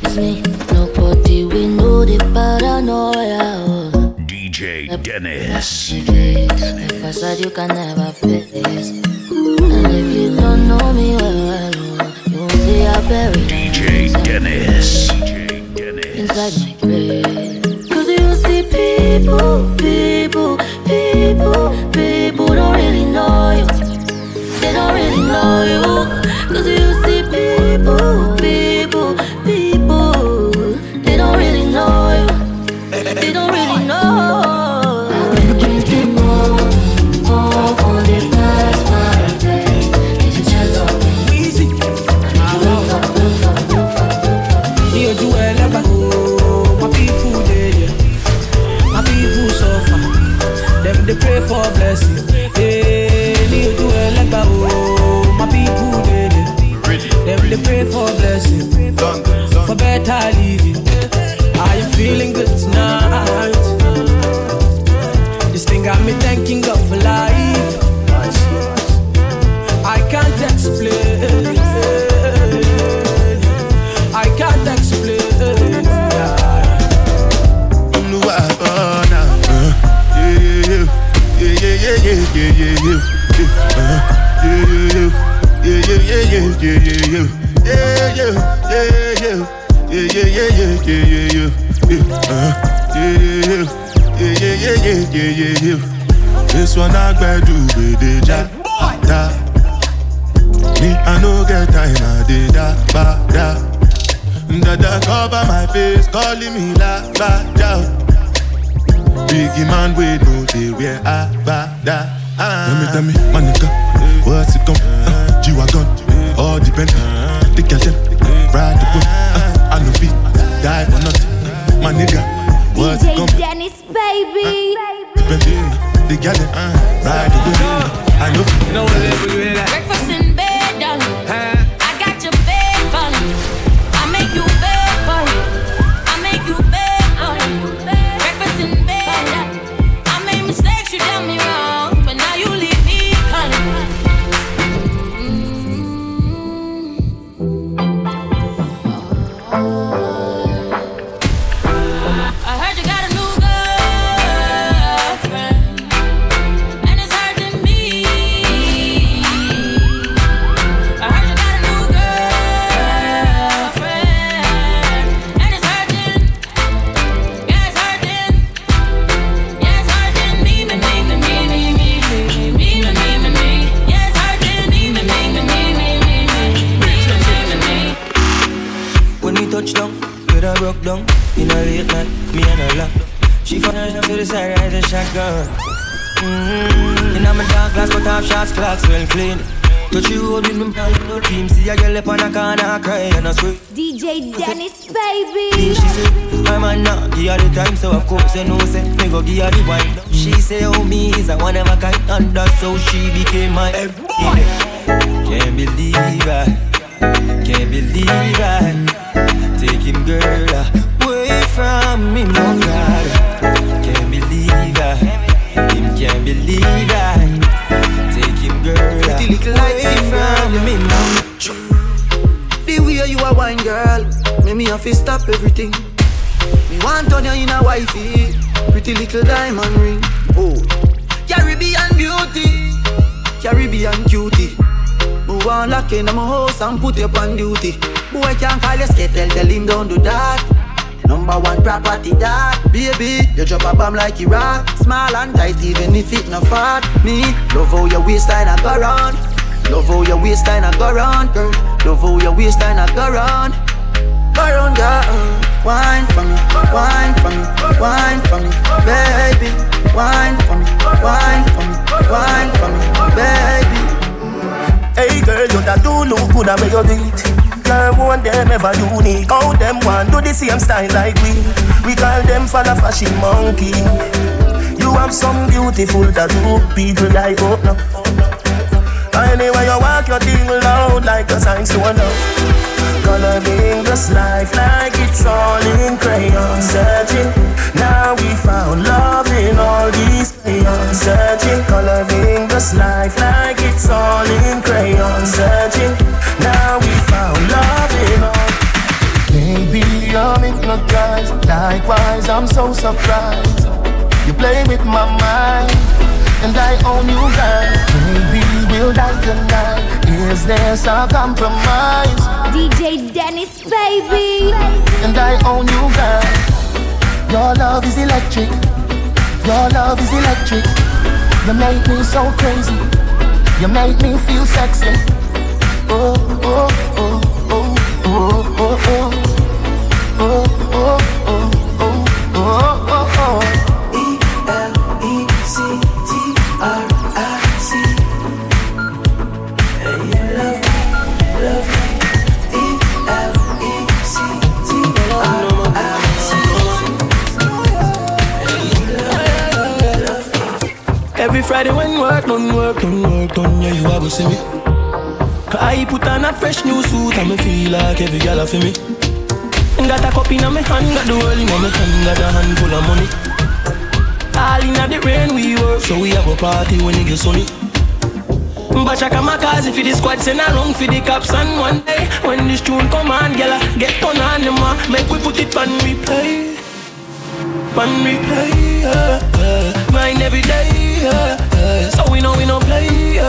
It's me. Nobody we know the paranoia. DJ Dennis. If I said you can never face, and if you don't know me well, you won't see I bury DJ Dennis. Inside my grave. Cause you see people don't really know you. They don't really know you. Cause you see people they don't really know you. They don't really know. I've been drinking more for the past 5 days. Did you just on me? Easy. You do a oh, my people suffer. Them they pray for blessing. Hey, you do a leper, oh, my people they. Them they pray for blessing, for better living. I am feeling good tonight. This thing got me thanking God for life. I can't explain. I can't explain. This one I gotta do with the jack. Me I no get time I did that, but that cover my face, calling me la ba. Biggie man, we know they wear a bada. Tell me, my nigga, what's it gon'? G-Wagon, all depend. They can them, ride the whip. I know feet, die for nothing. My nigga, what's it gon'? DJ Dennis, baby. They got them, ride the whip. I know feet. No way we wear that. Breakfast in bed, darling. I got your bed, darling. I make you bed, darling. She fucking up to the side, I just shotgun. And I'm a dog. half glass, but half shots, clocks well clean. Touch you road with me, pal, no team. See a girl up on a corner, cry and I sweat. DJ Dennis, baby. She said, my man not give her the time, so of course you know, say, me go give her the wine. She say, oh, me is a one of a kind, and that's how she became my Can't believe I, can't believe I take him, girl, away from me, no God. Can't believe I, him can't believe I take him, girl, away from me, no. The way you a wine, girl, make me have to stop everything. Me want on you in a wifey, pretty little diamond ring. Oh, Caribbean beauty, Caribbean cutie. Move on lock in my house and put you up on duty. Boy can't call your skittle, tell him don't do that. Number one property that. Baby, you drop a bomb like you rock. Small and tight even if it no fat. Me, love how your waistline a go round. Love how your waistline a go round, girl. Love how your waistline a go round. Go round, girl. Wine for me, wine for me, wine for me, baby. Wine for me, wine for me, wine for me, baby. Hey girl, you that do look good and make you beat. Girl, want them ever unique. How them want do the same style like we. We call them for the fashion monkey. You have some beautiful tattoo, people like up now. Anyway, you walk your thing loud like a sign so enough. Coloring this life like it's all in crayon. Searching, now we found love in all these crayons. Searching, coloring this life like it's all in crayon. Searching, now we found love in all. Baby, I'm hypnotized. Likewise, I'm so surprised. You play with my mind, and I own you guys. Baby, we'll die tonight. Is this a compromise? DJ Dennis, baby. And I own you guys. Your love is electric. Your love is electric. You make me so crazy. You make me feel sexy. Oh, oh, oh, oh, oh, oh, oh. Oh, oh, oh, oh, oh, oh, oh. E-L-E-C-T-R-I-C. And you love me, love me. E-L-E-C-T-R-I-C. Every Friday when work, done work, done work, done, yeah, you a go see me. I put on a fresh new suit and me feel like every girl a feel me. Got a cup in my hand, got the world in my hand, got a handful of money. All in the rain we work, so we have a party when it gets sunny. But I come a cause if it is squad, send along for the cops. And one day, when this tune come on, girl, get on them, make we put it on replay. On replay, grind every day, so we no play,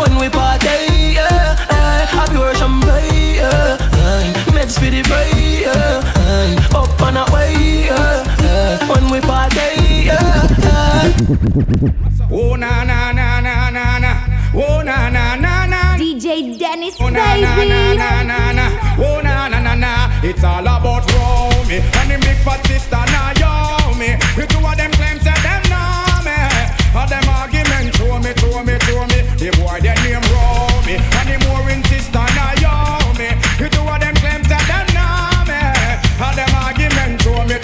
when we party, have your champagne, meds for the brain, up and away, when we party, oh na na na na na na, oh na na na na. DJ Dennis, oh na na na na na na, oh na na na na. It's all about Romy and the big fat sister Naomi. We two of them claims that them know me. All them arguments to me. The boy their name Romy and the more insist on Naomi. We two of them claims that them know me. All them arguments to me.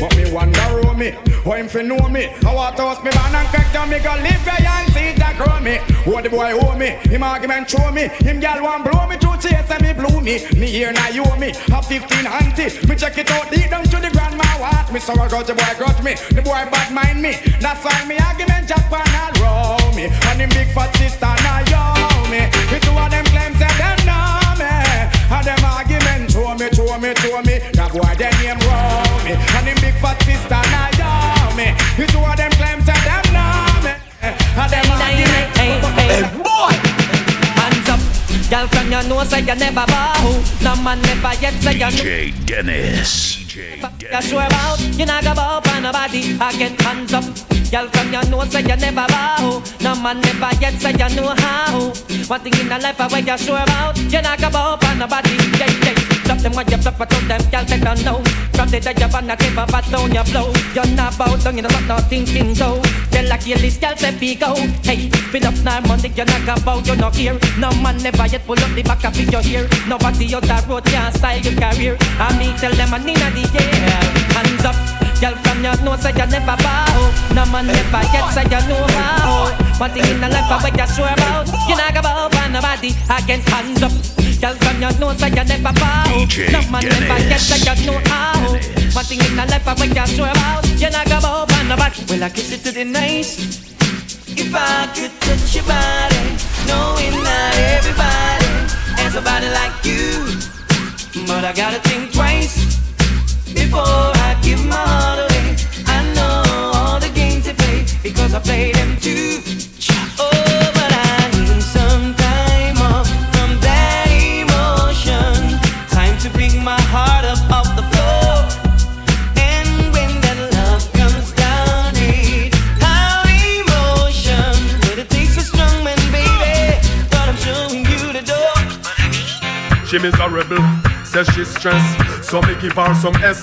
But me wonder Romy, how him fi know me? I want to host me man and crack down me go live there and see that grow me. What the boy owe me? Him argument show me. Him gal want blow me. Chase and me blew me, me here now you me. Have 15 auntie, me check it out deep down to the grandma what. Me so I got the boy got me, the boy bad mind me. That's why me argument Japan all round me. And him big fat sister now yo me. Me two of them claims that them know me. And them argument show me. That boy their name round me. And him big fat sister now yo me. Me two of them claims that them know me. And them argument hey boy. Girl from your nose say you never bow. No man never yet say you DJ Dennis. You swear out, you not go bow for nobody. I get hands up. Girl from your nose say you never bow. No man never yet say you know how. One thing in the life I way you swear out, you not go bow for nobody. Yeah, yeah. drop them when you flop. I told them, y'all better know. From the day you're born, I give a bath on your blow. You're not bow down, you know what, not thinking so. They're like your list, y'all say we go. Hey, we don't know money, you're not about, you're not here. No man never yet pull up the back of your ear. Nobody on that road can style your career. I mean, tell them I need a DJ. Hands up, y'all from your nose, say you never bow. No man never yet, say you know how. One thing in the life I bet you're sure about. You're not about nobody, I can't. Hands up, y'all from your nose, say you never bow. No man never yet, say you know how. One thing in the life I bet you're sure about. You're not about nobody. Well, I kiss it to the nice. If I could touch your body, knowing not everybody has a body like you, but I gotta think twice before I give my heart away. I know all the games they play because I play them too. Oh, but I need some time off from that emotion, time to pick my heart up off the floor. She miserable, says she's stressed, so me give her some sex.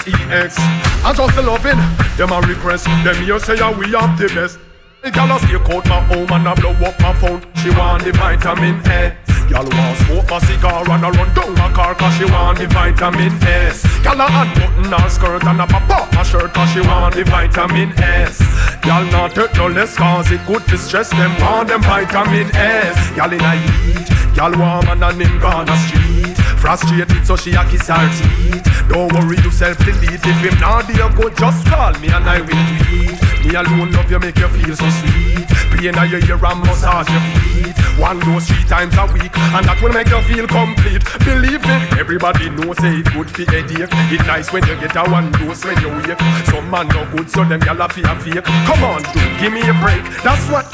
I just love it, them a repress, them here say yeah, we have the best. The girl a stay out my home and I blow up my phone, she want the vitamin X. Y'all want smoke my cigar and I run down my car cause she want the vitamin S. Y'all a unbutton her skirt and a pop off her shirt cause she want the vitamin S. Y'all not take no less cause it good to stress, them want them vitamin S. Y'all in a heat, y'all warm and a name gone a street. Frustrated so she a kiss her teeth. Don't worry yourself delete, if him not dear go just call me and I will tweet. Me alone love you make you feel so sweet. Pain in your ear and massage your feet. One dose 3 times a week and that will make you feel complete. Believe me, everybody knows say it good for a day. It nice when you get a one dose when you wake. Some man no good so them y'all a feel fake. Come on dude, give me a break, that's what.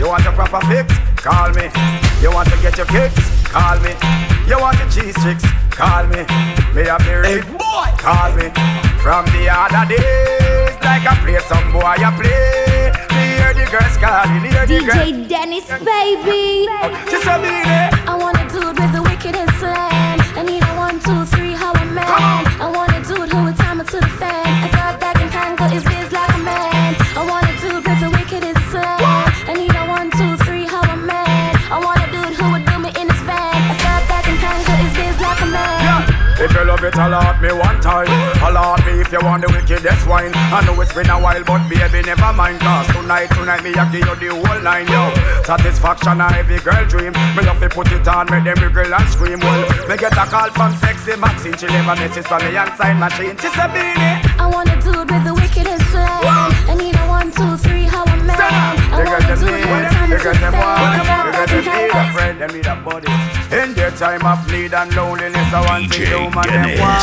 You want a proper fix? Call me. You want to get your kicks? Call me. You want the cheese chicks? Call me. May I be rich? Call me. From the other days, like I play some boy, I play. Me hear the girls calling, hear the girls. DJ Dennis, baby. Just a minute. I want a dude with the wickedest slam. I need a 1, 2, 3, how a man. I want a dude who would time it to the fan. I thought back and tangle his biz like a man. I want a dude with the wickedest slam. I need a 1, 2, 3, how a man. I want a dude who would do me in his van. I thought back and tangle his biz like a man. Yeah. If you love it, I'll hurt me one time. I'll hurt me if you want the wickedest wine. I know it's been a while, but baby, never mind. Cause tonight, me a give you the whole line, yo. Satisfaction a every girl dream. Me love to put it on, make them wiggle and scream. Well, me get a call from Sexy Maxine. She leave a message for me and sign machine. She's a beanie. I want a dude with the wickedest slang. I need a 1, 2, 3, how a man. I want a dude with time to spend. They need a body. In their time of need and loneliness, I want to human them want.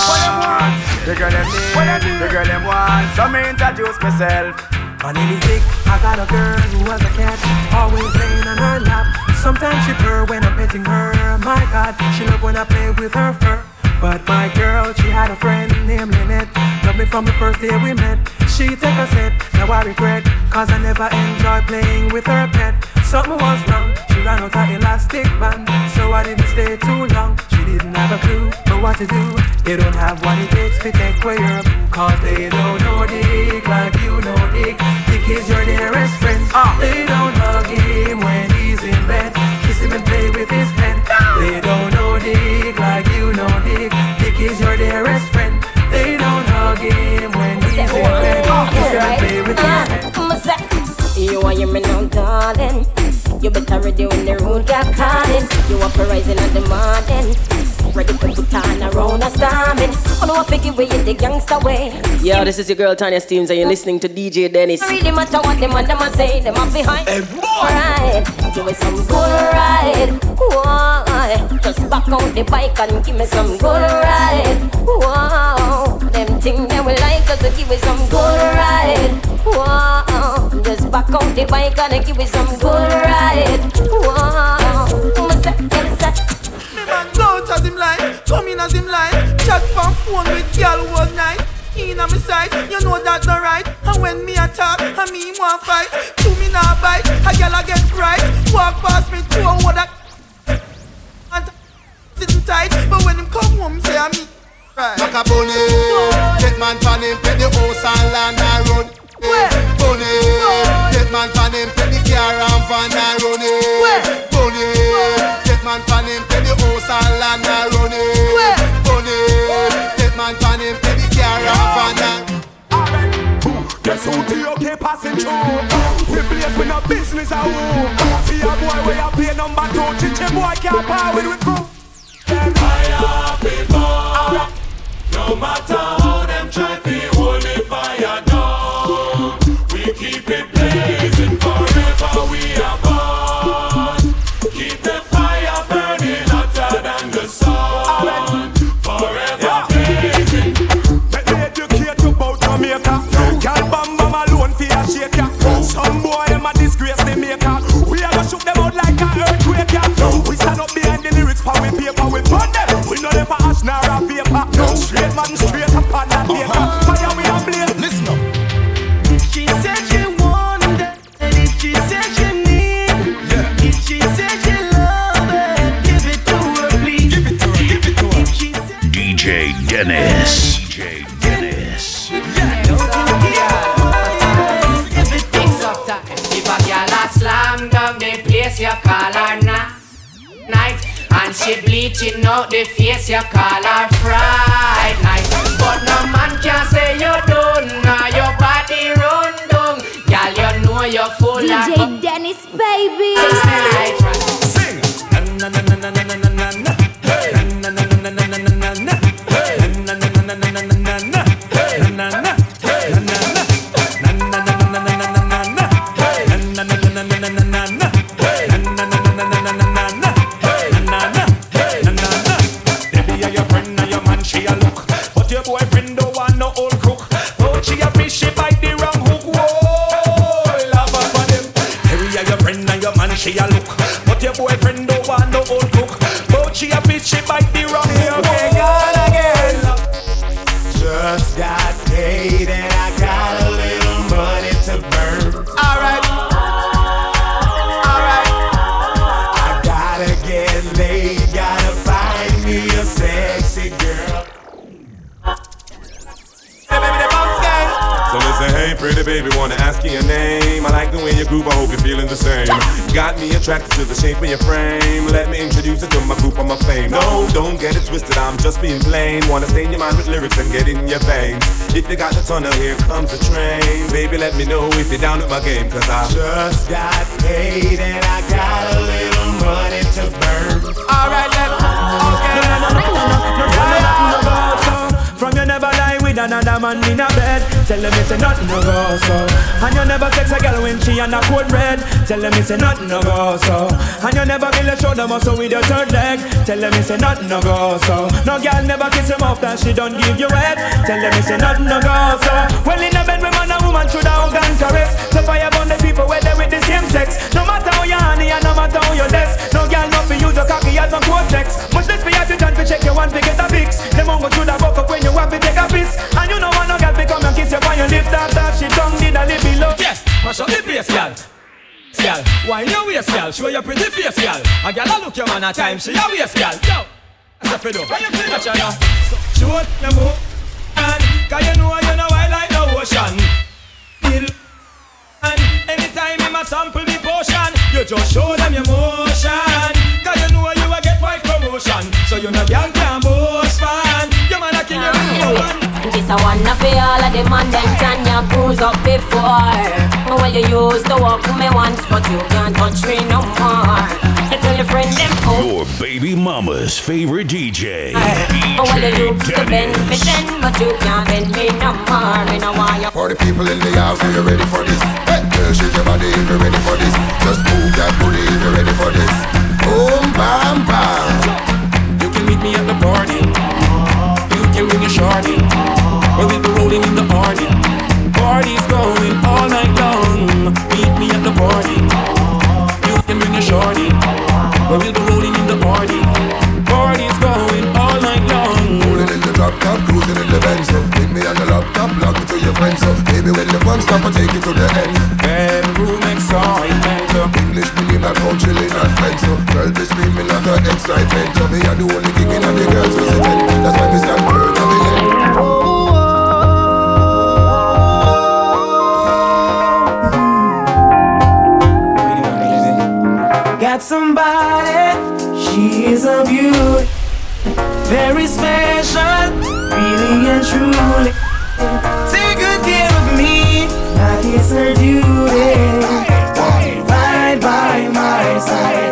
They got them need, they got them want. So me introduce myself. My name is Dick, I got a girl who was a cat, always laying on her lap. Sometimes she purr when I'm petting her, my God, she loved when I play with her fur. But my girl, she had a friend named Lynette, loved me from the first day we met. She take a sip, now I regret, cause I never enjoyed playing with her pet. Something was wrong, she ran out her elastic band, so I didn't stay too long. She didn't have a clue for what to do, they don't have what it takes to take away her boo. Cause they don't know Dick like you know Dick, Dick is your dearest friend. They don't hug him when he's in bed, kiss him and play with his pen. They don't know Dick like you know Dick, Dick is your dearest friend. They don't hug him when he's in bed, kiss him and play with his pen. You are your man now, darling. You better ready when the road got calling. You up for rising on the morning, ready for put on around a storming. I know I figure where you the gangster way. Yo, this is your girl Tanya Steams and you're listening to DJ Dennis. It really matter what them and them a say, them a behind. Alright, give me some good ride. Whoa, just back out the bike and give me some good ride. Whoa, them things that we like, cause they give me some good ride. Whoa, just back out the bike and give me some good ride. Whoa, must I get it? Go out as him like, come in as him like. Chat from phone with girl all night. In on my side, you know that's not right. And when me attack, and me want fight. To me not bite, a girl I get bright. Walk past me to a water. And sitting tight, but when him come home, say I me. passing through. We place with no business at home. See a boy where you play number two. Chichi boy can't power with crew. Them fire people, no matter how them try to hold the fire down, we keep it blazing forever. We are born. Keep the fire burning hotter than the sun. Forever blazing. Better educate you about Jamaica. Can't bomb them alone for a shaker. Some boy them a disgrace the maker. We are gonna shoot them out like an earthquake. We stand up behind the lyrics, pa we paper, we burn them. We know them for ash nor a paper. Straight man, straight up on that paper. Fire we a blaze. Listen up. She said she wanted it. She said she needed it. Yeah. If she said she loved it, give it to her, please. Give it to her, give it to her. She said DJ Dennis. DJ Dennis. Yeah. Give it things up to her. If a girl a slam down the place, you call her night. And she bleaching out the face, you call her fright night. But no man can say you don't, now your body run down. Girl, you know you're full of DJ Dennis, baby. Sing! Na na na na na na na na. Hey! Na na na na na na na. Hey! Na na na na na na na. Hey! Na na na. Hey! Na na na. Na na na na na na na. Hey! Na na na na na na na. Hey! Na na na na na na na. She a look, but your boyfriend don't want no old crook. Oh, she a fish, she bite the wrong hook. Whoa, love her for them. Every year your friend and your man, she a look, but your boyfriend don't want no old crook. Oh, she a fish, she bite the wrong hook. Okay, gone again. Just that day that I got a little money to burn. Alright, alright. I gotta get laid, gotta find me a sexy girl. So listen, hey, pretty baby, wanna ask you your name. I like the way you groove, I hope you're feeling the same. Got me attracted to the shape of your frame. Let me introduce you to my group, I'm a fame. No, don't get it twisted, I'm just being plain. Wanna stain your mind with lyrics and get in your veins. If you got the tunnel, here comes the train. Baby, let me know if you're down with my game. Cause I just got paid and I got a little money to burn. Alright then, okay. From your never life with another man in a bed. Tell them it's a nothing no go so. And you never sex a girl when she and a cold red. Tell them it's a nothing no go so. And you never really show them muscle with your third leg. Tell them it's a nothing no go so. No girl never kiss him off that she don't give you head. Tell them it's a nothing no go so. Well in a bed with man and woman should have hug and caress. So fire burn the people where they with the same sex. No matter how you honey and no matter how you dress. No girl not for use your cocky as a cortex. Much less for you to chance to check you want to get a fix. Them go through the buck up when you want to take a piss. And you know one no girl become your kiss you when you lift that up. She tongue did a little below. Yes, mash up the place, girl. Girl, wind your waist, girl. Show your pretty face, girl. A girl a look your man a time. She a waist, girl. Yo, that's a pedo. Why you feel that you know? She won't no more. And cause you know I like the ocean. Feel. And anytime you must sample the potion, you just show them your motion. Cause you know you will get white promotion. So you know girl can't boast fan. Your man a king, your man a one. This a one for all of them and them can you bruise up before. Well you used to walk me once but you can't touch me no more. You tell your friend them oh. Your baby mama's favorite DJ, DJ well you used Dennis. To bend me then but you can't bend me no more. Me no want you. For the people in the house are you ready for this? Hey girl shake your body if you're ready for this. Just move that booty if you're ready for this. Boom bam bam. You can meet me at the party. Bring a shorty, where we be rolling in the party. Party's going all night long. Meet me at the party. You can bring a shorty, where we be rolling in the party. Party's going all night long. Rolling in the drop top, cruising in the Benz. Bring me on the laptop, lock it to your friends. Baby, when the fun stop, I take it to the end. Bedroom excitement. English speaking at home, chilling at friends. Girl, be screaming like an excitement. Me and the only thing in the girls visiting. That's why we stand for. Got somebody, she's a beauty, very special, really and truly. Take good care of me, I it's her duty. Walk right by my side.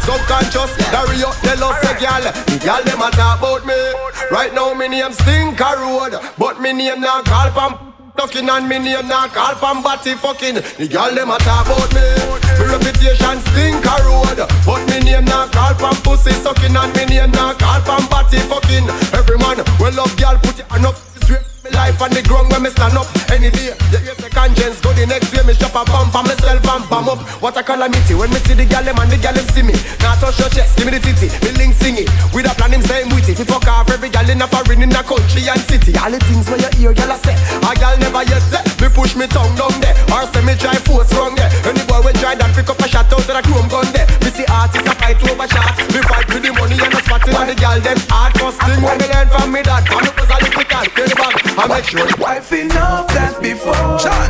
Subconscious, carry up the lost girl. The girl dem a talk about me. Right now me name Stinker Road, but me name not call from fucking and me name not call from Batty fucking. The girl dem a talk about me. Me reputation Stinker Road, but me name not call from pussy sucking and me name not call from Batty fucking. Every man well love girl put your hand up. Life on the ground when me stand up. Any day, yes, the conscience go the next way. Me chop a bump on myself and bam up. What I calamity when me see the gal them and the gal them see me. Now touch your chest, give me the titty. Me link sing it, with a plan him say him with it. He fuck off every gal in a foreign in a country and city. All the things where you hear gal a say, a gal never yet say. Me push me tongue down there, or say me try force wrong there. Any boy will try that pick up a shot out of the chrome gun there. Me see artists a fight over shot. Me fight with the money and the spotting on the gal them hard. First thing when me learn from me dad, and it was a little cat, get it back. I make sure I've enough dance before,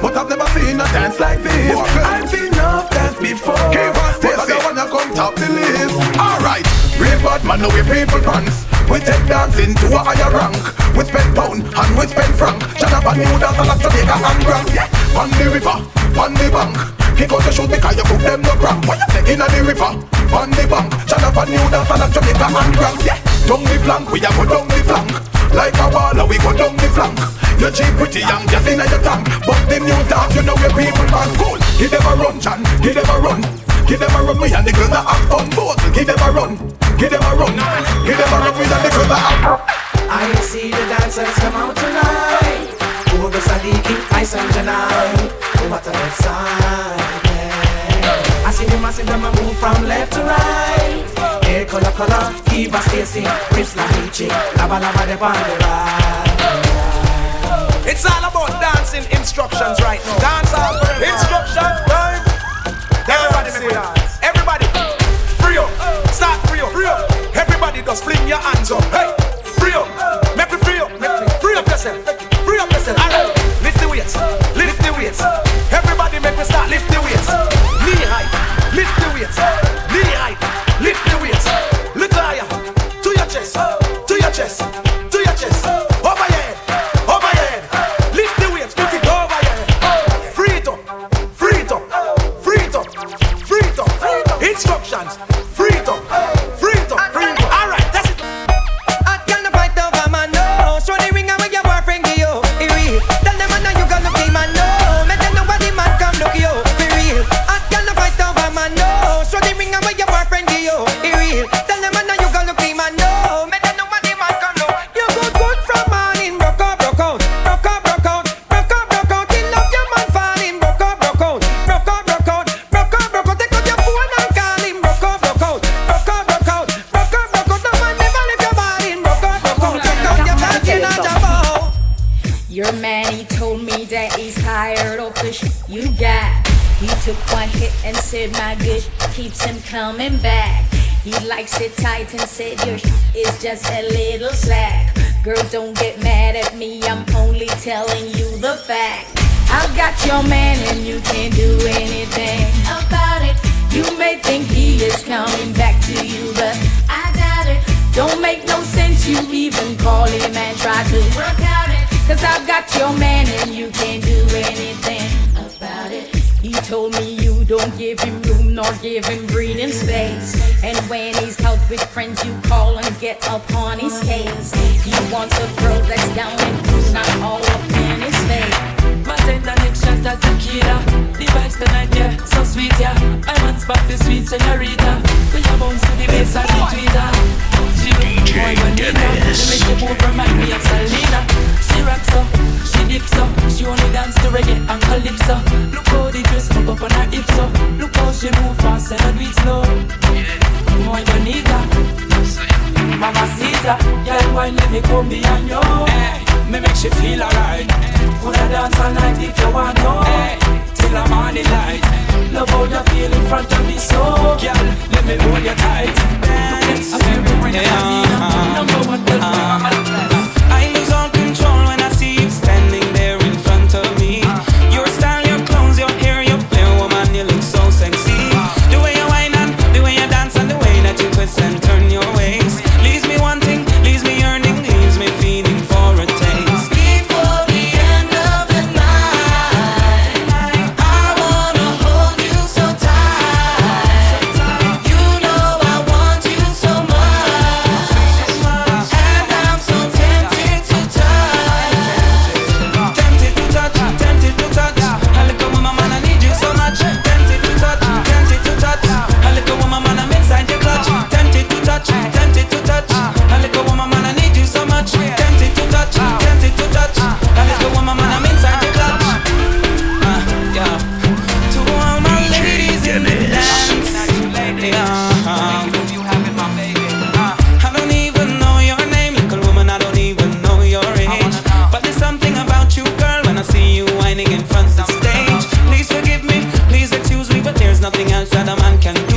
but I've never seen a dance like this. I've enough dance before, but I don't wanna come top the list. Alright, real bad man, now we people pants. We take dancing to a higher rank. We spend pound and we spend franc. Shut up and you dance all of Jamaica and grand. On the river, on the bank. He goes to shoot because you cook them no cramp. What you say? In the river, on the bank. Shut up and you dance all of Jamaica and grand. Down the flank, we a go down the flank. Like a baller, we go down the flank. Your cheap pretty young, just in your tank. But the new dance, you know your people man cool. He never run, John, he never run. He never run, we and the girls that have fun both. He never run, he never run. He never run, we and the girls that have fun. I see the dancers come out tonight. Over the Saliki, Ice and Janai. What a good sign, yeah. I see them, I see them, I move from left to right. Hey, color, color, Eva Stacy, Rips La Michi, Laba Laba de Bandera. It's all about dancing instructions right now. Dance all for everybody. Instruction time. Everybody make me dance. Everybody, free up. Start free up. Free up. Everybody just fling your hands up. Hey, free up. Make me free up. Make me free up yourself. Free up yourself. All right. Lift the weights. Lift the weights. Everybody make me start. Lift the weights. Knee high. Lift the weights. Knee high. Lift the weights, little higher, to your chest, to your chest, to your chest, over Your man, he told me that he's tired of the shit you got. He took one hit and said my good keeps him coming back. He likes it tight and said your shit is just a little slack. Girl, don't get mad at me, I'm only telling you the fact. I've got your man and you can't do anything about it. You may think he is coming back to you, but I doubt it. Don't make no sense you even call him and try to work out it. 'Cause I've got your man and you can't do anything about it. He told me you don't give him room nor give him breathing space. And when he's out with friends you call and get up on his case. He wants a girl that's down and who's not all up in his face. Send the next shot at tequila. The vibes tonight, yeah, so sweet, yeah. I want spot the sweet senorita. We are bones to the base of the Twitter. She DJ Dennis. She make the move remind me of Selena. She rocks up, she dips up. She only dance to reggae and calypso. Look how the dress hook up on her hips up. Look how she move fast and do it slow. Muy bonita, mamacita. Girl, why let me come behind you? Me make she feel alright. Coulda dance all night if you want to, hey, till I'm on the light. Love how you feel in front of me, so girl, let me hold you tight. I'm everywhere, yeah. Number one, girl, I lose all control when I see you standing there in front of me. Your style, your clothes, your hair, your player, woman, you look so sexy. The way you whine and the way you dance and the way that you twist and turn your waist. Leaves me wanting, leaves me yearning, leaves me feeling for a taste. Nothing else that a man can do.